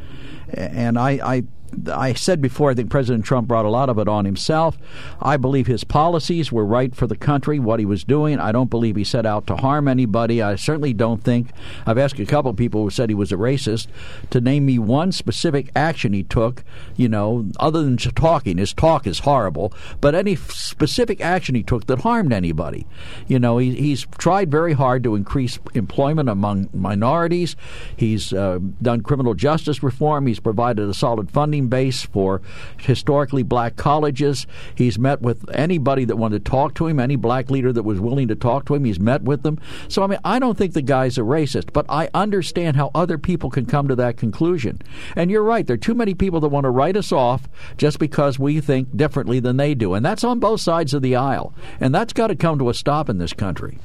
And I... I I said before, I think President Trump brought a lot of it on himself. I believe his policies were right for the country, what he was doing. I don't believe he set out to harm anybody. I certainly don't think. I've asked a couple of people who said he was a racist to name me one specific action he took, you know, other than talking. His talk is horrible. But any specific action he took that harmed anybody. You know, he, he's tried very hard to increase employment among minorities. He's uh, done criminal justice reform. He's provided a solid funding base for historically black colleges. He's met with anybody that wanted to talk to him, any black leader that was willing to talk to him. He's met with them. So, I mean, I don't think the guy's a racist, but I understand how other people can come to that conclusion. And you're right. There are too many people that want to write us off just because we think differently than they do. And that's on both sides of the aisle. And that's got to come to a stop in this country.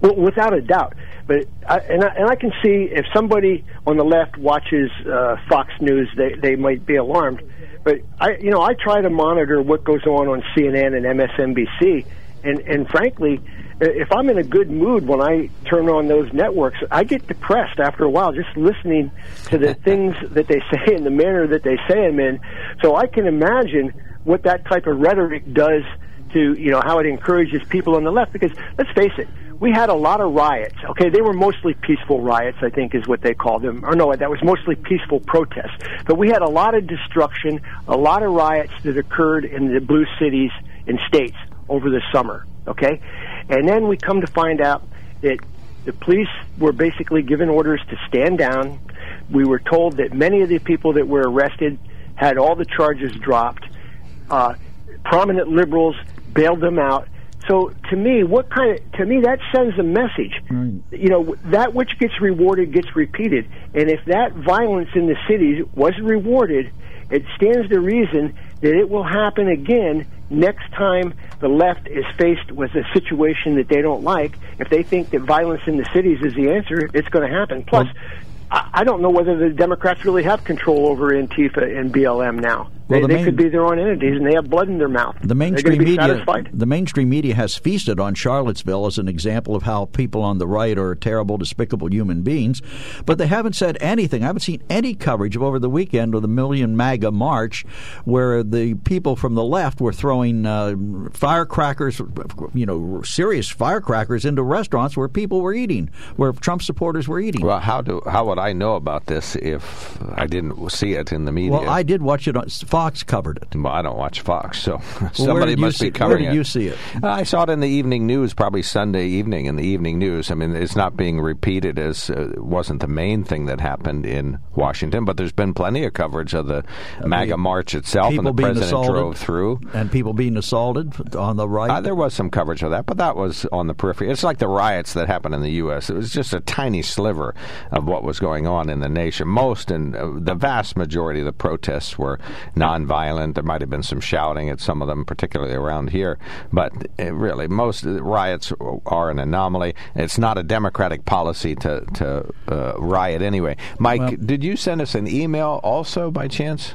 Well, without a doubt. But I, and, I, and I can see if somebody on the left watches uh, Fox News, they, they might be alarmed. But, I, you know, I try to monitor what goes on on C N N and M S N B C. And, and frankly, if I'm in a good mood when I turn on those networks, I get depressed after a while just listening to the things that they say and the manner that they say them in. So I can imagine what that type of rhetoric does to, you know, how it encourages people on the left. Because, let's face it, we had a lot of riots, okay? They were mostly peaceful riots, I think is what they called them. Or no, that was mostly peaceful protests. But we had a lot of destruction, a lot of riots that occurred in the blue cities and states over the summer, okay? And then we come to find out that the police were basically given orders to stand down. We were told that many of the people that were arrested had all the charges dropped. Uh, prominent liberals bailed them out. So to me, what kind of, to me that sends a message. Right. You know, that which gets rewarded gets repeated. And if that violence in the cities was rewarded, it stands to reason that it will happen again next time the left is faced with a situation that they don't like. If they think that violence in the cities is the answer, it's going to happen. Plus, well, I, I don't know whether the Democrats really have control over Antifa and B L M now. Well, they, the main, they could be their own entities, and they have blood in their mouth. The mainstream media, satisfied. The mainstream media has feasted on Charlottesville as an example of how people on the right are terrible, despicable human beings, but they haven't said anything. I haven't seen any coverage of over the weekend of the Million MAGA March, where the people from the left were throwing uh, firecrackers, you know, serious firecrackers into restaurants where people were eating, where Trump supporters were eating. Well, how do how would I know about this if I didn't see it in the media? Well, I did watch it on. Fox covered it. Well, I don't watch Fox, so well, somebody must be covering it. Where did you see it? Uh, I saw it in the evening news, probably Sunday evening in the evening news. I mean, it's not being repeated as uh, it wasn't the main thing that happened in Washington, but there's been plenty of coverage of the MAGA March itself, and the president drove through. And people being assaulted on the right. Uh, there was some coverage of that, but that was on the periphery. It's like the riots that happened in the U S It was just a tiny sliver of what was going on in the nation. Most and uh, the vast majority of the protests were nonviolent. There might have been some shouting at some of them, particularly around here. But it really, most riots are an anomaly. It's not a Democratic policy to, to uh, riot anyway. Mike, well, did you send us an email also by chance?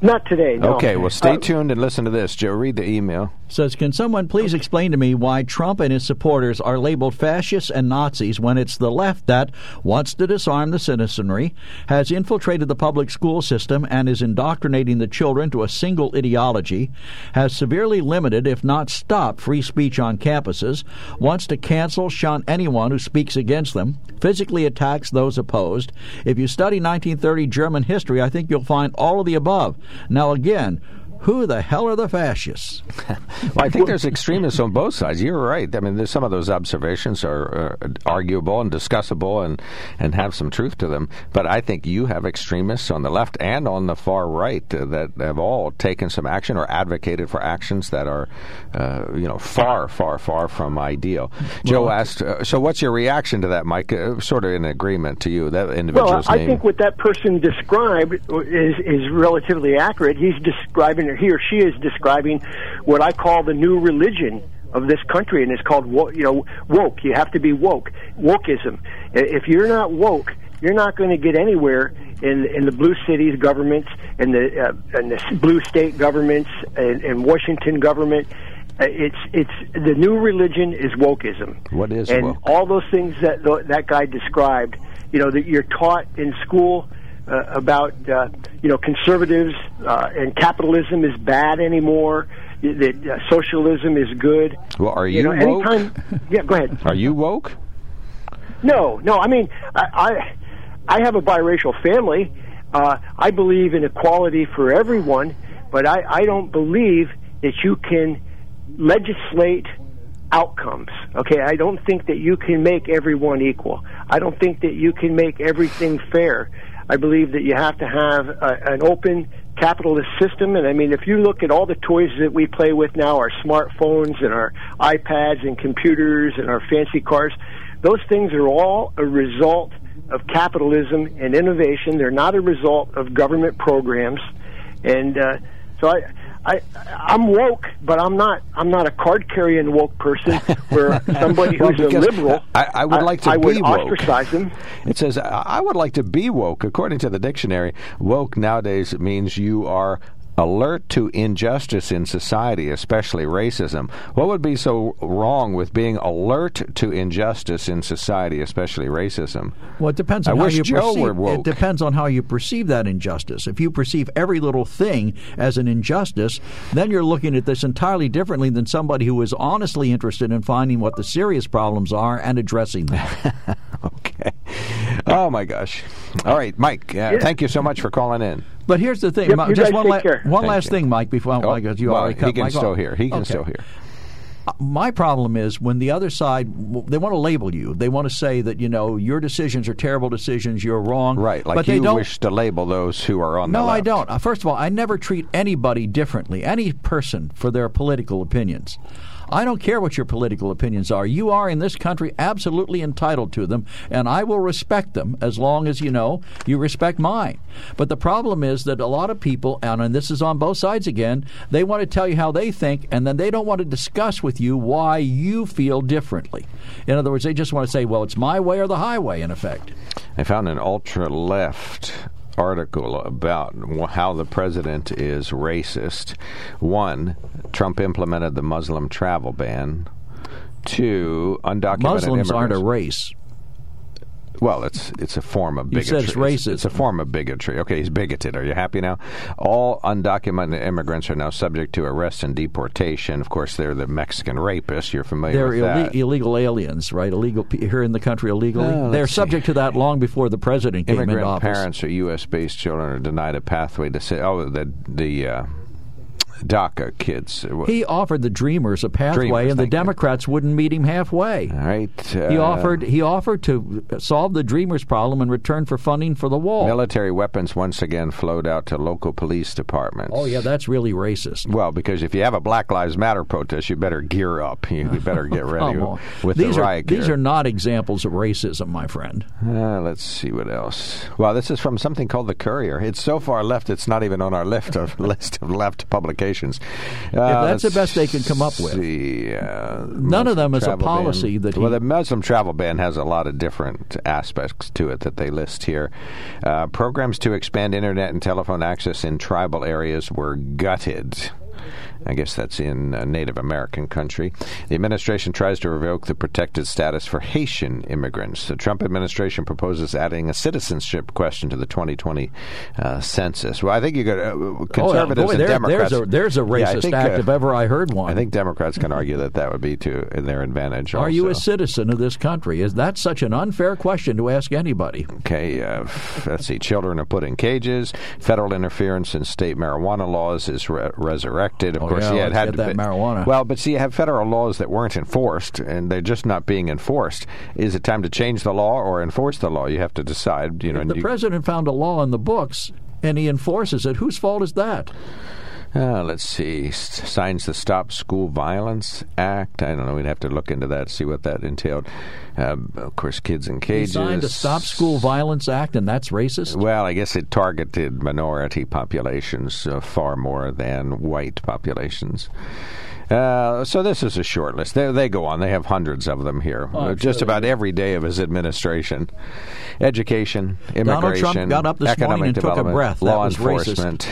Not today, no. Okay, well, stay uh, tuned and listen to this. Joe, read the email. Says, can someone please explain to me why Trump and his supporters are labeled fascists and Nazis when it's the left that wants to disarm the citizenry, has infiltrated the public school system, and is indoctrinating the children to a single ideology, has severely limited, if not stopped, free speech on campuses, wants to cancel, shun anyone who speaks against them, physically attacks those opposed. If you study nineteen thirty German history, I think you'll find all of the above. Now, again, who the hell are the fascists? Well, I think there's extremists on both sides. You're right. I mean, there's some of those observations are, are arguable and discussable and, and have some truth to them. But I think you have extremists on the left and on the far right that have all taken some action or advocated for actions that are, uh, you know, far, far, far from ideal. Joe well, asked, uh, so what's your reaction to that, Mike? Uh, sort of in agreement to you, that individual's well, I name. Think what that person described is, is relatively accurate. He's describing He or she is describing what I call the new religion of this country, and it's called, you know, woke. You have to be woke. Wokeism. If you're not woke, you're not going to get anywhere in in the blue cities governments, in the uh, in the blue state governments, and, and Washington government. It's it's the new religion is wokeism. What is and woke? All those things that that guy described. You know, that you're taught in school. Uh, about, uh, you know, conservatives uh, and capitalism is bad anymore, that uh, socialism is good. Well, are you, you know, woke? Anytime, yeah, go ahead. Are you woke? No, no, I mean, I I, I have a biracial family. Uh, I believe in equality for everyone, but I, I don't believe that you can legislate outcomes. Okay, I don't think that you can make everyone equal. I don't think that you can make everything fair. I believe that you have to have a, an open capitalist system. And I mean, if you look at all the toys that we play with now, our smartphones and our iPads and computers and our fancy cars, those things are all a result of capitalism and innovation. They're not a result of government programs. And uh, so I, I, I'm woke, but I'm not. I'm not a card-carrying woke person. Where somebody who's well, a liberal, I, I would like to I, be I would woke. Ostracize him. It says, "I would like to be woke." According to the dictionary, woke nowadays means you are alert to injustice in society, especially racism. What would be so wrong with being alert to injustice in society, especially racism? Well, it depends on I how you Joe perceive. It depends on how you perceive that injustice. If you perceive every little thing as an injustice, then you're looking at this entirely differently than somebody who is honestly interested in finding what the serious problems are and addressing them. Okay. Oh my gosh. All right, Mike. Uh, thank you so much for calling in. But here's the thing. Yep, Mike, just one, la- one last you. thing, Mike, before oh, I go. You well, already cut he can Mike still off. Hear. He can okay. still hear. Uh, my problem is when the other side, they want to label you. They want to say that, you know, your decisions are terrible decisions, you're wrong. Right, like but you they don't, wish to label those who are on no, the left. No, I don't. Uh, first of all, I never treat anybody differently, any person, for their political opinions. I don't care what your political opinions are. You are, in this country, absolutely entitled to them, and I will respect them as long as, you know, you respect mine. But the problem is that a lot of people, and, and this is on both sides again, they want to tell you how they think, and then they don't want to discuss with you why you feel differently. In other words, they just want to say, well, it's my way or the highway, in effect. I found an ultra-left article about how the president is racist. One, Trump implemented the Muslim travel ban. Two, undocumented Muslims immigrants. aren't a race. Well, it's it's a form of bigotry. You said it's racist. It's a form of bigotry. Okay, he's bigoted. Are you happy now? All undocumented immigrants are now subject to arrest and deportation. Of course, they're the Mexican rapists. You're familiar they're with illi- that. They're illegal aliens, right? Illegal here in the country illegally. Oh, they're subject see. to that long before the president came Immigrant into office. Immigrant parents or U S-based children are denied a pathway to say, oh, the... the uh, DACA kids. He offered the Dreamers a pathway, Dreamers, and the Democrats you. wouldn't meet him halfway. All right. Uh, he offered he offered to solve the Dreamers problem in return for funding for the wall. Military weapons once again flowed out to local police departments. Oh, yeah, that's really racist. Well, because if you have a Black Lives Matter protest, you better gear up. You better get ready with these the are, riot gear. These are not examples of racism, my friend. Uh, let's see what else. Well, this is from something called The Courier. It's so far left, it's not even on our left of, list of left publications. Uh, if that's the best they can come up with. See, uh, None of them is a policy ban. that he... Well, the Muslim travel ban has a lot of different aspects to it that they list here. Uh, programs to expand internet and telephone access in tribal areas were gutted. I guess that's in a Native American country. The administration tries to revoke the protected status for Haitian immigrants. The Trump administration proposes adding a citizenship question to the twenty twenty uh, census. Well, I think you got uh, conservatives oh, boy, there, and Democrats. There's a, there's a racist yeah, think, act uh, if ever I heard one. I think Democrats can argue that that would be to their advantage. Are also. you a citizen of this country? Is that such an unfair question to ask anybody? Okay, uh, let's see. Children are put in cages. Federal interference in state marijuana laws is re- resurrected. Of oh, course, yeah, yeah it had to that be, marijuana. Well, but see, you have federal laws that weren't enforced, and they're just not being enforced. Is it time to change the law or enforce the law? You have to decide. You know, if the you, president found a law in the books and he enforces it, whose fault is that? Uh, let's see. S- signs the Stop School Violence Act. I don't know. We'd have to look into that, see what that entailed. Um, of course, kids in cages. He signed the Stop School Violence Act, and that's racist? Well, I guess it targeted minority populations uh, far more than white populations. Uh, so this is a short list. They, they go on. They have hundreds of them here. Oh, Just sure about every day of his administration. Education, immigration, Donald Trump got up this morning and took a breath. That law was enforcement.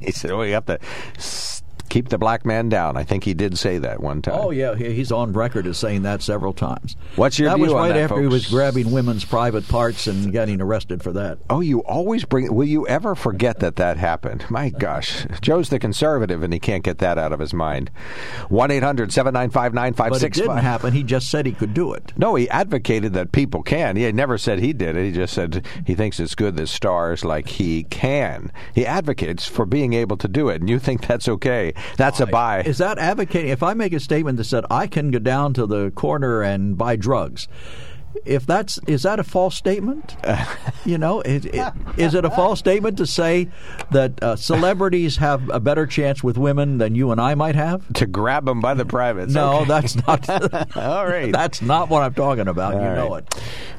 He said, oh, you have to keep the black man down. I think he did say that one time. Oh, yeah. He's on record as saying that several times. What's your that view was on right that, after folks? He was grabbing women's private parts and getting arrested for that. Oh, you always bring... Will you ever forget that that happened? My gosh. Joe's the conservative, and he can't get that out of his mind. one eight hundred seven nine five nine five six five. But it didn't happen. He just said he could do it. No, he advocated that people can. He never said he did it. He just said he thinks it's good that stars like he can. He advocates for being able to do it, and you think that's okay. That's a buy. Is that advocating? If I make a statement that said I can go down to the corner and buy drugs, if that's is that a false statement? You know, it, it, is it a false statement to say that uh, celebrities have a better chance with women than you and I might have? To grab them by the privates. No, okay. that's not. All right, that's not what I'm talking about. All you right. know it.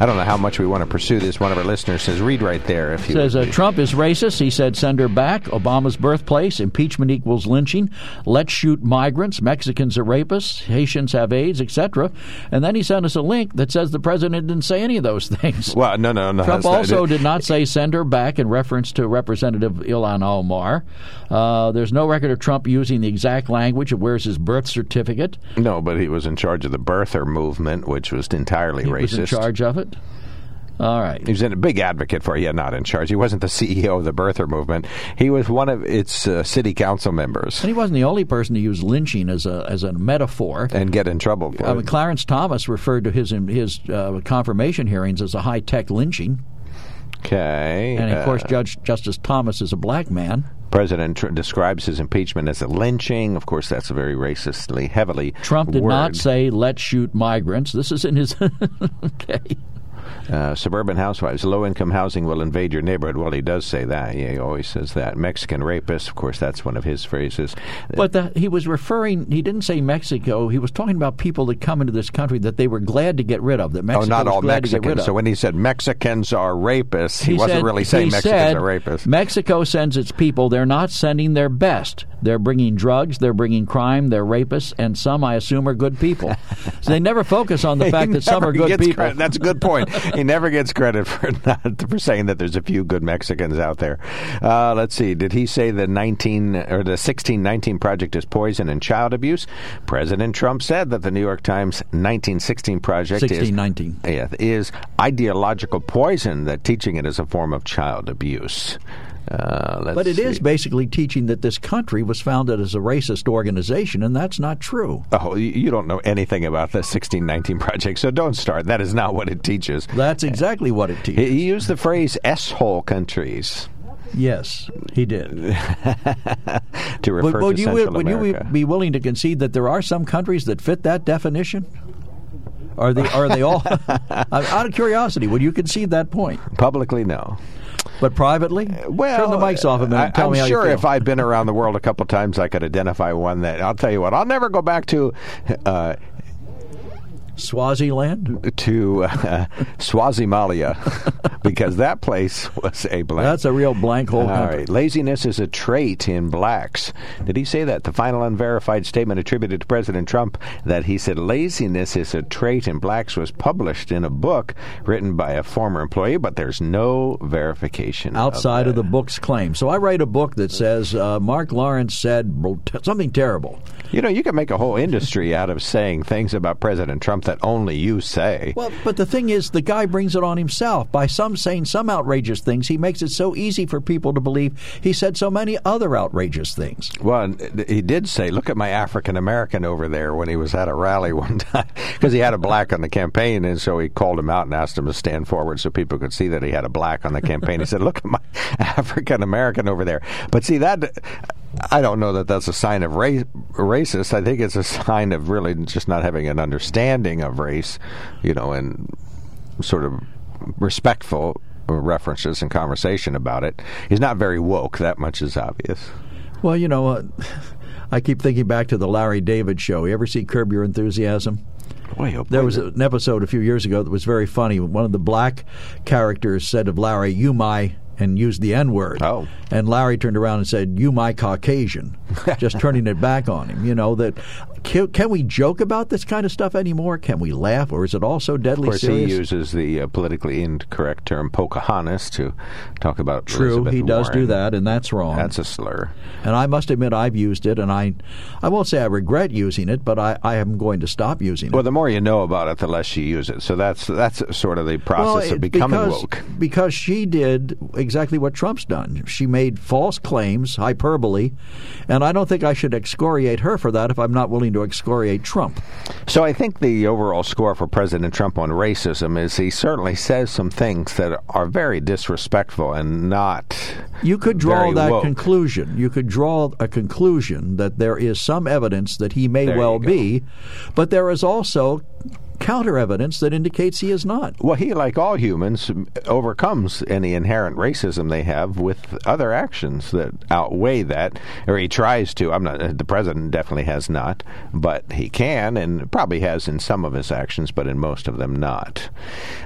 I don't know how much we want to pursue this. One of our listeners says, read right there. If he says, uh, Trump is racist. He said, send her back. Obama's birthplace. Impeachment equals lynching. Let's shoot migrants. Mexicans are rapists. Haitians have AIDS, et cetera. And then he sent us a link that says the president didn't say any of those things. Well, no, no, no. Trump also not did not say send her back in reference to Representative Ilhan Omar. Uh, there's no record of Trump using the exact language of where's his birth certificate. No, but he was in charge of the birther movement, which was entirely he racist. He was in charge of it. All right. He was a big advocate for it. Yeah, not in charge. He wasn't the C E O of the birther movement. He was one of its uh, city council members. And he wasn't the only person to use lynching as a as a metaphor. And get in trouble for uh, it. Clarence Thomas referred to his, his uh, confirmation hearings as a high-tech lynching. Okay. And, of course, uh, Judge Justice Thomas is a black man. President Trump describes his impeachment as a lynching. Of course, that's a very racistly, heavily Trump did word. Not say, let's shoot migrants. This is in his... okay. Uh, suburban housewives, low-income housing will invade your neighborhood. Well, he does say that. He always says that. Mexican rapists, of course, that's one of his phrases. But the, he was referring, he didn't say Mexico. He was talking about people that come into this country that they were glad to get rid of. That Mexico oh, not was all glad Mexicans. To get rid of. So when he said Mexicans are rapists, he, he wasn't said, really saying Mexicans said, are rapists. Mexico sends its people. They're not sending their best. They're bringing drugs. They're bringing crime. They're rapists. And some, I assume, are good people. So they never focus on the fact that some are good people. Credit. That's a good point. He never gets credit for not for saying that there's a few good Mexicans out there. Uh, let's see. Did he say the nineteen or the sixteen nineteen Project is poison and child abuse? President Trump said that the New York Times nineteen sixteen Project sixteen nineteen is, is ideological poison, that teaching it is a form of child abuse. Uh, let's but it see. is basically teaching that this country was founded as a racist organization, and that's not true. Oh, you don't know anything about the sixteen nineteen Project, so don't start. That is not what it teaches. That's exactly what it teaches. He used the phrase S-hole countries. Yes, he did. to refer but, to would Central you, would America. Would you be willing to concede that there are some countries that fit that definition? Are they, are they all? Out of curiosity, would you concede that point? Publicly, no. But privately? Well, turn the mics off a minute and tell I'm me how sure you feel. If I've been around the world a couple times, I could identify one that, I'll tell you what, I'll never go back to... Uh, Swaziland? To uh, Swazimalia, because that place was a blank. That's a real blank hole country. All right. Laziness is a trait in blacks. Did he say that? The final unverified statement attributed to President Trump that he said laziness is a trait in blacks was published in a book written by a former employee, but there's no verification. Outside of, of the book's claim. So I write a book that says uh, Mark Lawrence said something terrible. You know, you can make a whole industry out of saying things about President Trump that only you say. Well, but the thing is, the guy brings it on himself. By some saying some outrageous things, he makes it so easy for people to believe he said so many other outrageous things. Well, he did say, look at my African-American over there when he was at a rally one time, because he had a black on the campaign, and so he called him out and asked him to stand forward so people could see that he had a black on the campaign. He said, look at my African-American over there. But see, that... I don't know that that's a sign of race, racist. I think it's a sign of really just not having an understanding of race, you know, and sort of respectful references and conversation about it. He's not very woke. That much is obvious. Well, you know, uh, I keep thinking back to the Larry David show. You ever see Curb Your Enthusiasm? Boy, there was an episode a few years ago that was very funny. One of the black characters said of Larry, you my... and used the N-word. Oh. And Larry turned around and said, you my Caucasian, just turning it back on him. You know, that Can, can we joke about this kind of stuff anymore? Can we laugh, or is it all so deadly serious? Of course, serious? He uses the uh, politically incorrect term Pocahontas to talk about True, Elizabeth he does Warren. Do that, and that's wrong. That's a slur. And I must admit I've used it, and I I won't say I regret using it, but I, I am going to stop using it. Well, the more you know about it, the less you use it. So that's that's sort of the process well, it, of becoming because, woke. Because she did exactly what Trump's done. She made false claims, hyperbole, and I don't think I should excoriate her for that if I'm not willing to excoriate Trump. So I think the overall score for President Trump on racism is he certainly says some things that are very disrespectful and not You could draw that woke. conclusion. You could draw a conclusion that there is some evidence that he may there well be, but there is also counter evidence that indicates he is not. Well, he, like all humans, overcomes any inherent racism they have with other actions that outweigh that, or he tries to. I'm not. The president definitely has not, but he can, and probably has in some of his actions, but in most of them not.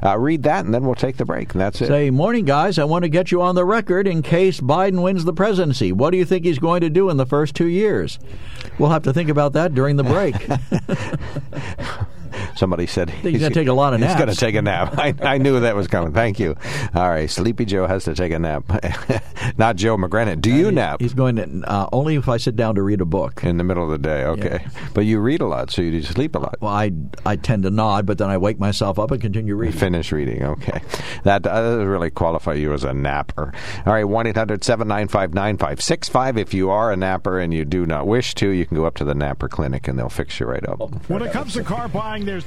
Uh, read that, and then we'll take the break, and that's it. Say, morning, guys. I want to get you on the record in case Biden wins the presidency. What do you think he's going to do in the first two years? We'll have to think about that during the break. Somebody said he's going to take a lot of naps. He's going to take a nap. I, I knew that was coming. Thank you. All right. Sleepy Joe has to take a nap. Not Joe McGranite. Do you uh, nap? He's going to uh, only if I sit down to read a book. In the middle of the day. Okay. Yeah. But you read a lot, so you do sleep a lot. Well, I, I tend to nod, but then I wake myself up and continue reading. Finish reading. Okay. That doesn't really qualify you as a napper. All right. one eight hundred seven nine five nine five six five. If you are a napper and you do not wish to, you can go up to the napper clinic and they'll fix you right up. When it comes to car buying, there's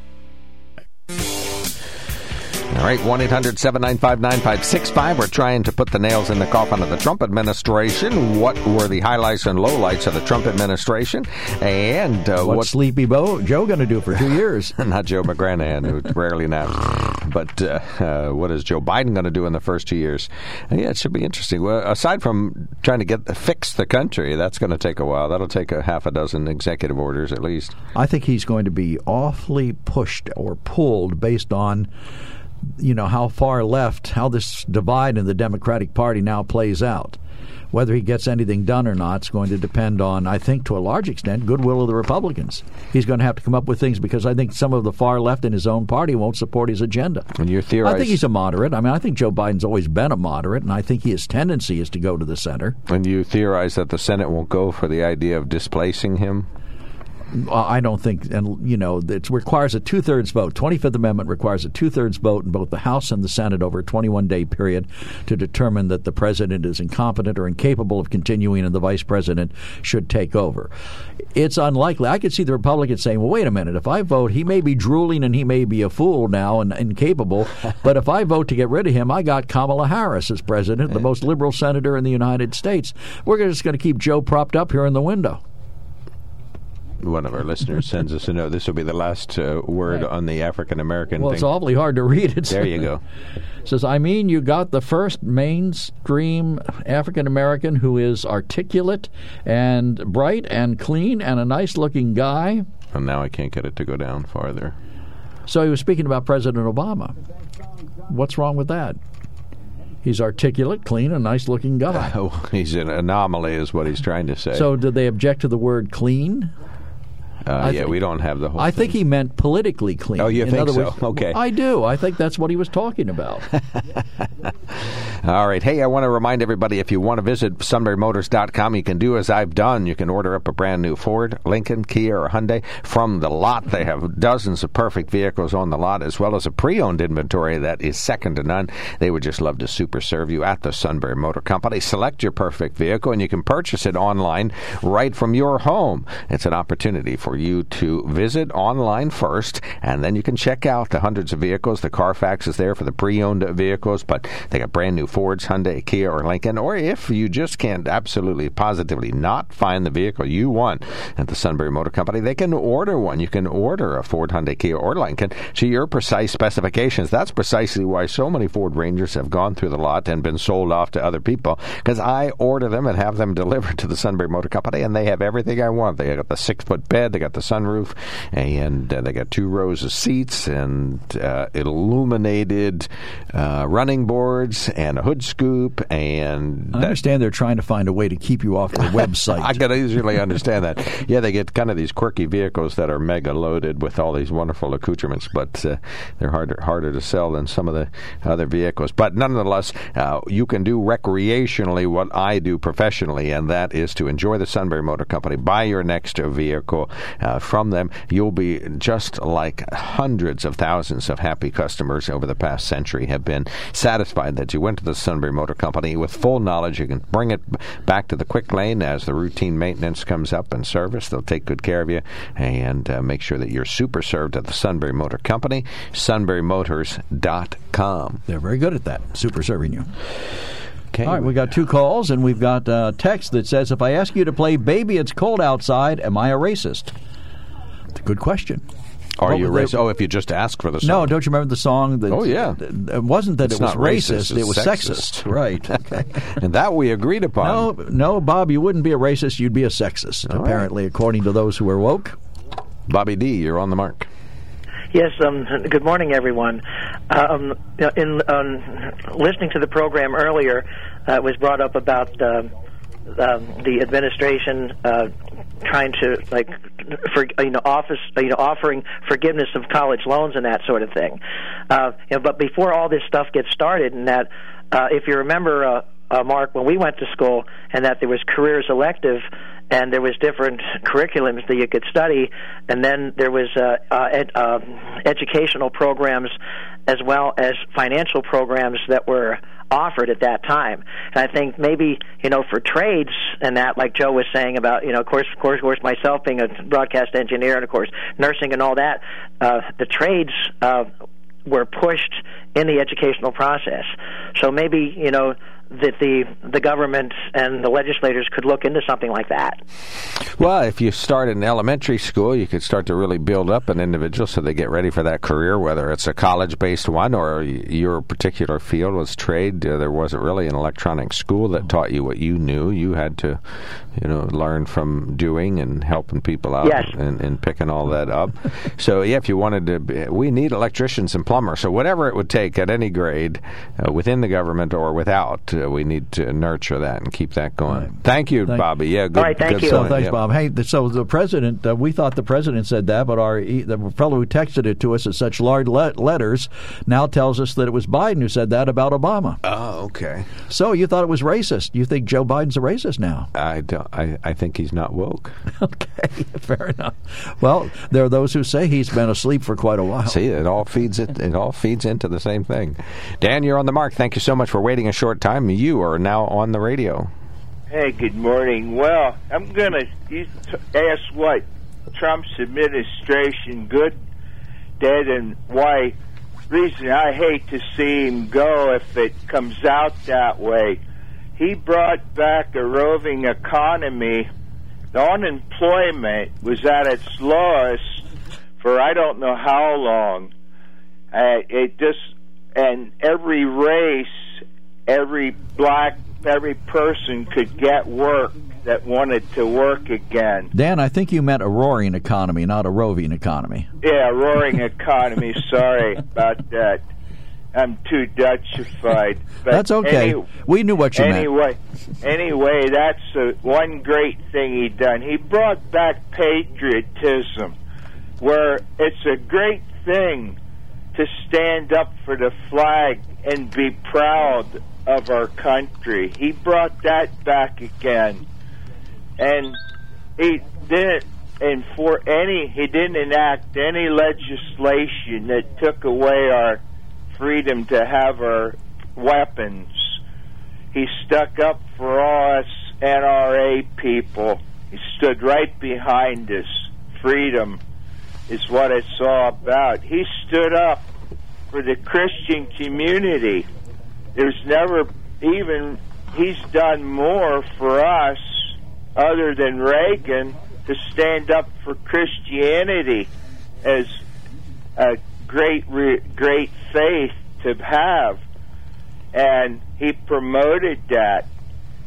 All right, one eight hundred seven nine five nine five six five. We're trying to put the nails in the coffin of the Trump administration. What were the highlights and lowlights of the Trump administration? And uh, what's what... Sleepy Bo- Joe going to do for two years? Not Joe McGranahan, who rarely naps. But uh, uh, what is Joe Biden going to do in the first two years? And yeah, it should be interesting. Well, aside from trying to get fix the country, that's going to take a while. That'll take a half a dozen executive orders at least. I think he's going to be awfully pushed or pulled based on, you know, how far left, how this divide in the Democratic Party now plays out. Whether he gets anything done or not is going to depend on, I think, to a large extent, goodwill of the Republicans. He's going to have to come up with things because I think some of the far left in his own party won't support his agenda. And you're theorizing. I think he's a moderate. I mean, I think Joe Biden's always been a moderate, and I think his tendency is to go to the center. And you theorize that the Senate won't go for the idea of displacing him? I don't think, and you know, it requires a two-thirds vote. twenty-fifth Amendment requires a two-thirds vote in both the House and the Senate over a twenty-one day period to determine that the president is incompetent or incapable of continuing and the vice president should take over. It's unlikely. I could see the Republicans saying, well, wait a minute. If I vote, he may be drooling and he may be a fool now and incapable, but if I vote to get rid of him, I got Kamala Harris as president, the most liberal senator in the United States. We're just going to keep Joe propped up here in the window. One of our listeners sends us a note. This will be the last uh, word right on the African-American thing. Well, it's awfully hard to read it. There you go. It says, I mean, you got the first mainstream African-American who is articulate and bright and clean and a nice-looking guy. And now I can't get it to go down farther. So he was speaking about President Obama. What's wrong with that? He's articulate, clean, a nice-looking guy. Uh, he's an anomaly is what he's trying to say. So did they object to the word clean? Uh, yeah, th- we don't have the whole I thing. think he meant politically clean. Oh, you In think other so? Words, okay. I do. I think that's what he was talking about. All right. Hey, I want to remind everybody, if you want to visit sunbury motors dot com, you can do as I've done. You can order up a brand new Ford, Lincoln, Kia, or Hyundai from the lot. They have dozens of perfect vehicles on the lot, as well as a pre-owned inventory that is second to none. They would just love to super serve you at the Sunbury Motor Company. Select your perfect vehicle, and you can purchase it online right from your home. It's an opportunity for you to visit online first, and then you can check out the hundreds of vehicles. The Carfax is there for the pre-owned vehicles, but they got brand new Fords, Hyundai, Kia, or Lincoln. Or if you just can't absolutely, positively not find the vehicle you want at the Sunbury Motor Company, they can order one. You can order a Ford, Hyundai, Kia, or Lincoln to your precise specifications. That's precisely why so many Ford Rangers have gone through the lot and been sold off to other people, because I order them and have them delivered to the Sunbury Motor Company, and they have everything I want. They got the six-foot bed, they got the sunroof, and uh, they got two rows of seats, and uh, illuminated uh, running boards, and a hood scoop, and... I understand they're trying to find a way to keep you off their website. I can easily understand that. Yeah, they get kind of these quirky vehicles that are mega loaded with all these wonderful accoutrements, but uh, they're harder harder to sell than some of the other vehicles. But nonetheless, uh, you can do recreationally what I do professionally, and that is to enjoy the Sunbury Motor Company. Buy your next vehicle uh, from them. You'll be just like hundreds of thousands of happy customers over the past century have been satisfied that you went to the Sunbury Motor Company with full knowledge. You can bring it back to the quick lane as the routine maintenance comes up and service. They'll take good care of you and uh, make sure that you're super served at the Sunbury Motor Company, sunbury motors dot com. They're very good at that, super serving you. Okay. All right, we got two calls, and we've got a text that says, if I ask you to play Baby It's Cold Outside, am I a racist? That's a good question. Are what you racist? Oh, if you just ask for the song. No, don't you remember the song? That oh, yeah. It wasn't that it's it was racist, racist it was sexist. sexist. Right. Okay. And that we agreed upon. No, no, Bob, you wouldn't be a racist, you'd be a sexist, all apparently, right, according to those who are woke. Bobby D., you're on the mark. Yes, um, good morning, everyone. Um, in um, listening to the program earlier, uh, it was brought up about uh, um, the administration uh, trying to, like, for, you know, office, you know, offering forgiveness of college loans and that sort of thing. Uh, you know, but before all this stuff gets started, and that, uh, if you remember, uh, uh, Mark, when we went to school, and that there was careers elective. And there was different curriculums that you could study, and then there was uh, uh, ed, uh, educational programs as well as financial programs that were offered at that time. And I think maybe, you know, for trades and that, like Joe was saying about, you know, of course, of course, of course myself being a broadcast engineer and, of course, nursing and all that, uh, the trades uh, were pushed in the educational process. So maybe, you know, that the the government and the legislators could look into something like that. Well, if you start in elementary school, you could start to really build up an individual so they get ready for that career, whether it's a college-based one or your particular field was trade. Uh, there wasn't really an electronic school that taught you what you knew. You had to, you know, learn from doing and helping people out, yes, and, and picking all that up. So, yeah, if you wanted to be, we need electricians and plumbers. So whatever it would take at any grade, uh, within the government or without, uh, we need to nurture that and keep that going. Right. Thank you, thank Bobby. Yeah, good. All right, thank good you. So, thanks, yeah. Bob. Hey, so the president, uh, we thought the president said that, but our the fellow who texted it to us in such large le- letters now tells us that it was Biden who said that about Obama. Oh, okay. So you thought it was racist. You think Joe Biden's a racist now? I don't. I, I think he's not woke. Okay, fair enough. Well, there are those who say he's been asleep for quite a while. See, it all feeds it. It all feeds into the same thing. Dan, you're on the mark. Thank you so much for waiting a short time. You are now on the radio. Hey, good morning. Well, I'm going to ask what Trump's administration good did and why. Reason I hate to see him go if it comes out that way. He brought back a roving economy. The unemployment was at its lowest for I don't know how long. Uh, it just, and every race, every black, every person could get work that wanted to work again. Dan, I think you meant a roaring economy, not a roving economy. Yeah, a roaring economy. Sorry about that. I'm too Dutchified. But that's okay. Any, we knew what you anyway, meant. Anyway, that's a, one great thing he done. He brought back patriotism, where it's a great thing to stand up for the flag and be proud of our country. He brought that back again. And he didn't and for any he didn't enact any legislation that took away our freedom to have our weapons. He stuck up for all us N R A people. He stood right behind us. Freedom is what it's all about. He stood up for the Christian community. There's never even, he's done more for us other than Reagan to stand up for Christianity as a great, great faith to have. And he promoted that.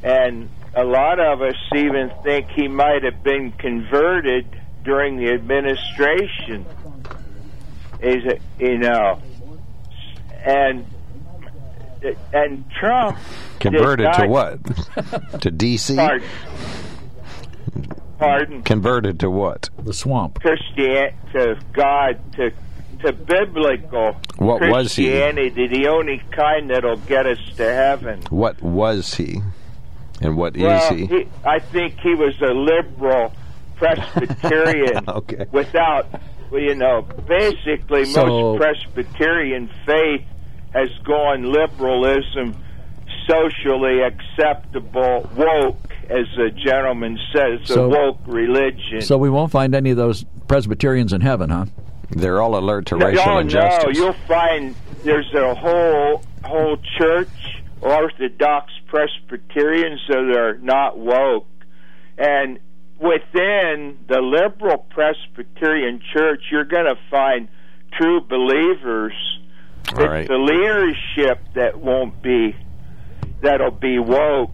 And a lot of us even think he might have been converted during the administration. Is it, you know, and and Trump converted not, to what? To D C? Pardon. Pardon. Converted to what? The swamp. Christian to God to to biblical. What was he? Christianity, the only kind that'll get us to heaven. What was he? And what well, is he? he? I think he was a liberal Presbyterian. Okay. Without, you know, basically so, most Presbyterian faith has gone liberalism, socially acceptable, woke, as the gentleman says, so, a woke religion. So we won't find any of those Presbyterians in heaven, huh? They're all alert to no, racial injustice. No, you'll find there's a whole whole church, Orthodox Presbyterians that are not woke. And within the liberal Presbyterian church, you're going to find true believers. All it's right. The leadership that won't be, that'll be woke,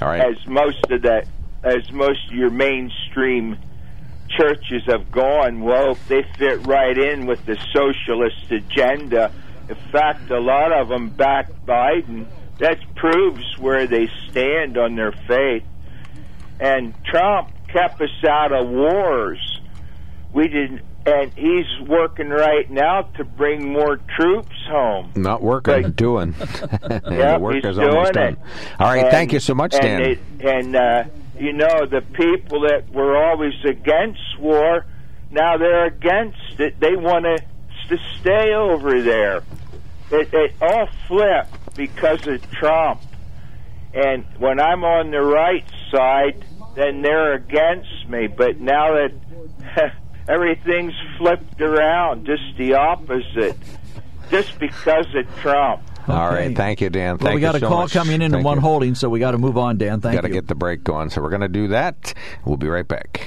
all right, as most of that, as most of your mainstream churches have gone woke. They fit right in with the socialist agenda. In fact, a lot of them back Biden. That proves where they stand on their faith. And Trump kept us out of wars. We didn't. And he's working right now to bring more troops home. Not working, but, doing. Yeah, work he's doing it. All right, and, thank you so much, and Dan. It, and, uh, you know, the people that were always against war, now they're against it. They want us to stay over there. It, it all flipped because of Trump. And when I'm on the right side, then they're against me. But now that... Everything's flipped around, just the opposite, just because of Trump. Okay. All right, thank you, Dan. Thank well, we got you a so call much. coming in thank and one you. holding, so we got to move on, Dan. Thank gotta you. Got to get the break going, so we're going to do that. We'll be right back.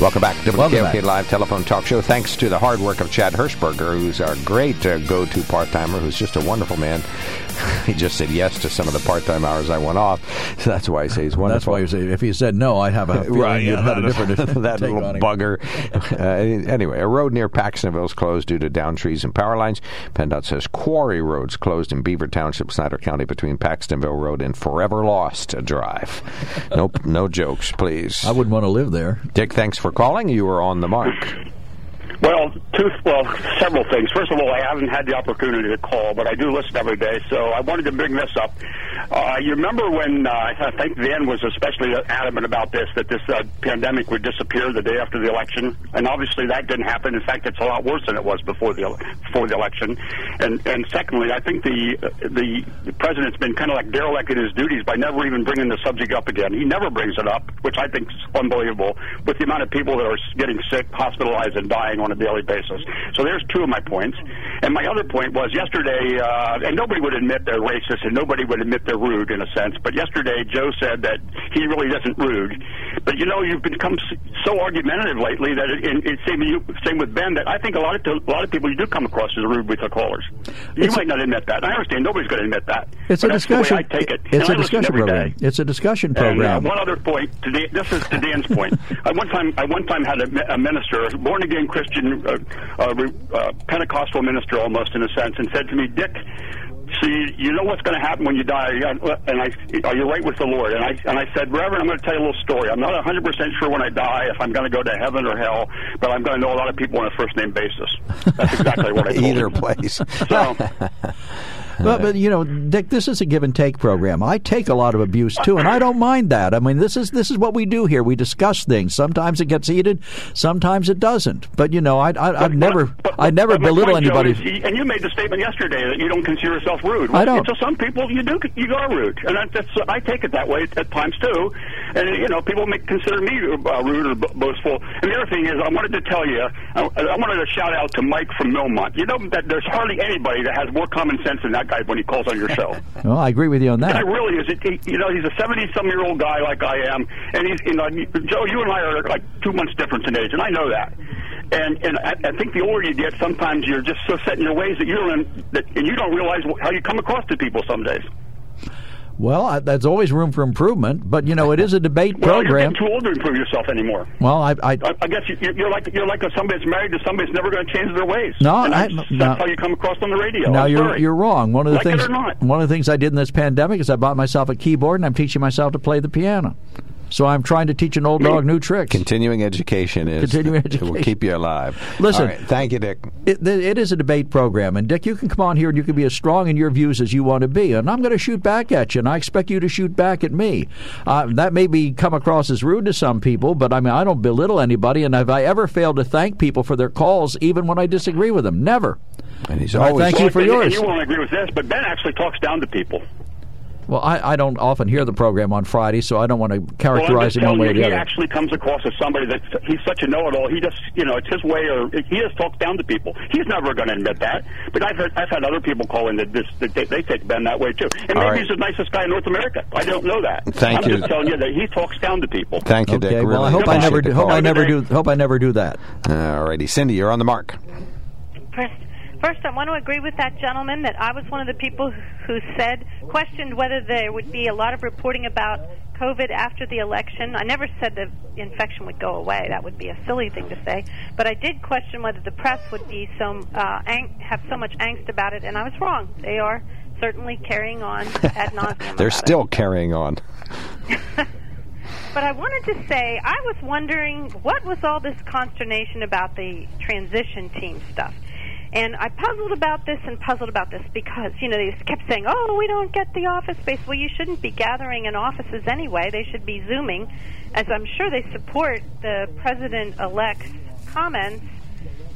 Welcome back to W K O K Live Telephone Talk Show. Thanks to the hard work of Chad Hershberger, who's our great uh, go-to part-timer, who's just a wonderful man. He just said yes to some of the part-time hours I went off. So that's why I say he's wonderful. That's why you say, if he said no, I'd have a feeling right, yeah, you'd have a different that take little bugger. uh, anyway, a road near Paxtonville is closed due to downed trees and power lines. PennDOT says Quarry Road's closed in Beaver Township, Snyder County, between Paxtonville Road and Forever Lost Drive. No, no jokes, please. I wouldn't want to live there. Dick, thanks for calling. You were on the mark. Well, two, well, several things. First of all, I haven't had the opportunity to call, but I do listen every day, so I wanted to bring this up. Uh, you remember when, uh, I think Van was especially adamant about this, that this uh, pandemic would disappear the day after the election, and obviously that didn't happen. In fact, it's a lot worse than it was before the before the election. And and secondly, I think the the, the president's been kind of like derelict in his duties by never even bringing the subject up again. He never brings it up, which I think is unbelievable, with the amount of people that are getting sick, hospitalized, and dying on a daily basis. So there's two of my points. And my other point was yesterday, uh, and nobody would admit they're racist and nobody would admit they're rude in a sense, but yesterday Joe said that he really isn't rude. But, you know, you've become so argumentative lately that it, it, it same, you, same with Ben, that I think a lot of a lot of people you do come across as rude with the callers. You it's might not admit that. And I understand nobody's going to admit that. It's a discussion. I take it. It's a discussion program. Day. It's a discussion program. And, uh, one other point. To Dan, this is to Dan's point. I one time I one time had a, a minister, a born again Christian, uh, uh, uh, Pentecostal minister, almost in a sense, and said to me, Dick, so you, you know what's going to happen when you die, and I, are you right with the Lord? And I and I said, Reverend, I'm going to tell you a little story. I'm not one hundred percent sure when I die if I'm going to go to heaven or hell, but I'm going to know a lot of people on a first-name basis. That's exactly what I told Either him. place. So... But, but, you know, Dick, this is a give-and-take program. I take a lot of abuse, too, and I don't mind that. I mean, this is this is what we do here. We discuss things. Sometimes it gets heated. Sometimes it doesn't. But, you know, I, I, I've never but, but, I never but belittle point, anybody. Joe, is, and you made the statement yesterday that you don't consider yourself rude. Well, I don't. To some people, you do. You are rude. And I, that's, I take it that way at times, too. And, you know, people may consider me rude or boastful. And the other thing is, I wanted to tell you, I, I wanted to shout-out to Mike from Milmont. You know that there's hardly anybody that has more common sense than that guy when he calls on your show. Well, I agree with you on that. That really is. He, you know, he's a seventy-some-year-old guy like I am, and he's, you know, Joe, you and I are like two months difference in age, and I know that. And and I, I think the older you get, sometimes you're just so set in your ways that you don't, that, and you don't realize how you come across to people some days. Well, I, there's always room for improvement, but you know it is a debate well, program. You're too old to improve yourself anymore. Well, I, I, I, I guess you, you're like you're like somebody that's married to somebody that's never going to change their ways. No, I, I, that's no. how you come across on the radio. No, I'm you're sorry. you're wrong. One of the like things, one of the things I did in this pandemic is I bought myself a keyboard and I'm teaching myself to play the piano. So I'm trying to teach an old dog new tricks. Continuing education is Continuing education. It will keep you alive. Listen. All right. Thank you, Dick. It, it is a debate program. And, Dick, you can come on here and you can be as strong in your views as you want to be. And I'm going to shoot back at you, and I expect you to shoot back at me. Uh, that may be come across as rude to some people, but, I mean, I don't belittle anybody. And have I ever failed to thank people for their calls, even when I disagree with them? Never. And he's always... I thank you for yours. And you won't agree with this, but Ben actually talks down to people. Well, I, I don't often hear the program on Friday, so I don't want to characterize well, him one way or the other. He actually comes across as somebody that he's such a know-it-all. He just, you know, it's his way, or he just talks down to people. He's never going to admit that. But I've heard, I've had other people call in that, this, that they, they take Ben that way too. And maybe right. he's the nicest guy in North America. I don't know that. Thank I'm you. I'm just telling you that he talks down to people. Thank you, okay, Dick. Well, really I hope I never do. Hope I never do. Hope I never do that. All righty, Cindy, you're on the mark. First. First, I want to agree with that gentleman that I was one of the people who said, questioned whether there would be a lot of reporting about COVID after the election. I never said the infection would go away. That would be a silly thing to say. But I did question whether the press would be so uh, ang- have so much angst about it, and I was wrong. They are certainly carrying on ad nauseum. They're still it. carrying on. But I wanted to say, I was wondering, what was all this consternation about the transition team stuff? And I puzzled about this and puzzled about this because, you know, they kept saying, oh, we don't get the office space. Well, you shouldn't be gathering in offices anyway. They should be Zooming, as I'm sure they support the president-elect's comments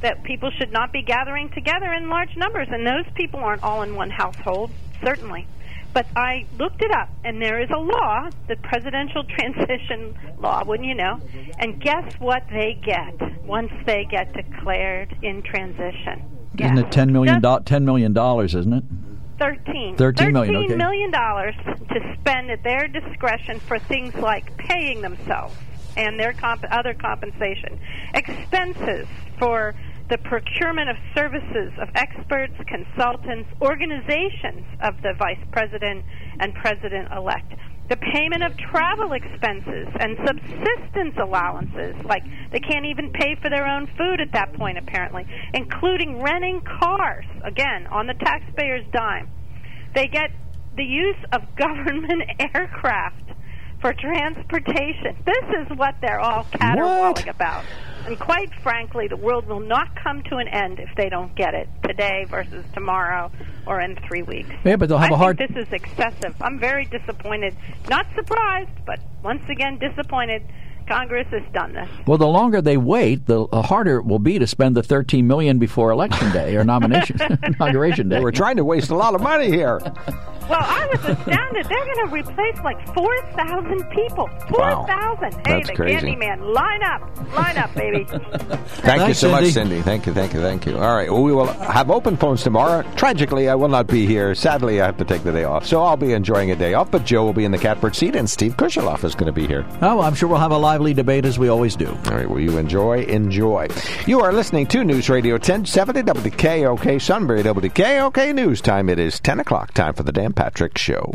that people should not be gathering together in large numbers. And those people aren't all in one household, certainly. But I looked it up, and there is a law, the presidential transition law, wouldn't you know? And guess what they get once they get declared in transition? Yes. Isn't it ten million dollars, ten million dollars, isn't it? thirteen dollars. thirteen million dollars, okay. thirteen million dollars to spend at their discretion for things like paying themselves and their comp- other compensation. Expenses for the procurement of services of experts, consultants, organizations of the vice president and president-elect. The payment of travel expenses and subsistence allowances, like they can't even pay for their own food at that point apparently, including renting cars, again, on the taxpayer's dime. They get the use of government aircraft for transportation. This is what they're all caterwauling about. And quite frankly, the world will not come to an end if they don't get it today versus tomorrow or in three weeks. Yeah, but they'll have I a hard. I think this is excessive. I'm very disappointed. Not surprised, but once again disappointed. Congress has done this. Well, the longer they wait, the harder it will be to spend the thirteen million dollars before Election Day or nomination inauguration day. We're trying to waste a lot of money here. Well, I was astounded. They're going to replace like four thousand people. four thousand. Wow. Hey, that's the crazy. Candyman, line up. Line up, baby. Thank Thanks, you so Cindy. much, Cindy. Thank you, thank you, thank you. All right. Well, we will have open phones tomorrow. Tragically, I will not be here. Sadly, I have to take the day off. So I'll be enjoying a day off, but Joe will be in the catbird seat, and Steve Kuscheloff is going to be here. Oh, well, I'm sure we'll have a lively debate as we always do. All right. Well, you enjoy, enjoy. You are listening to News Radio ten seventy W K O K Sunbury W K O K News Time. It is ten o'clock. Time for the Dan Patrick Show.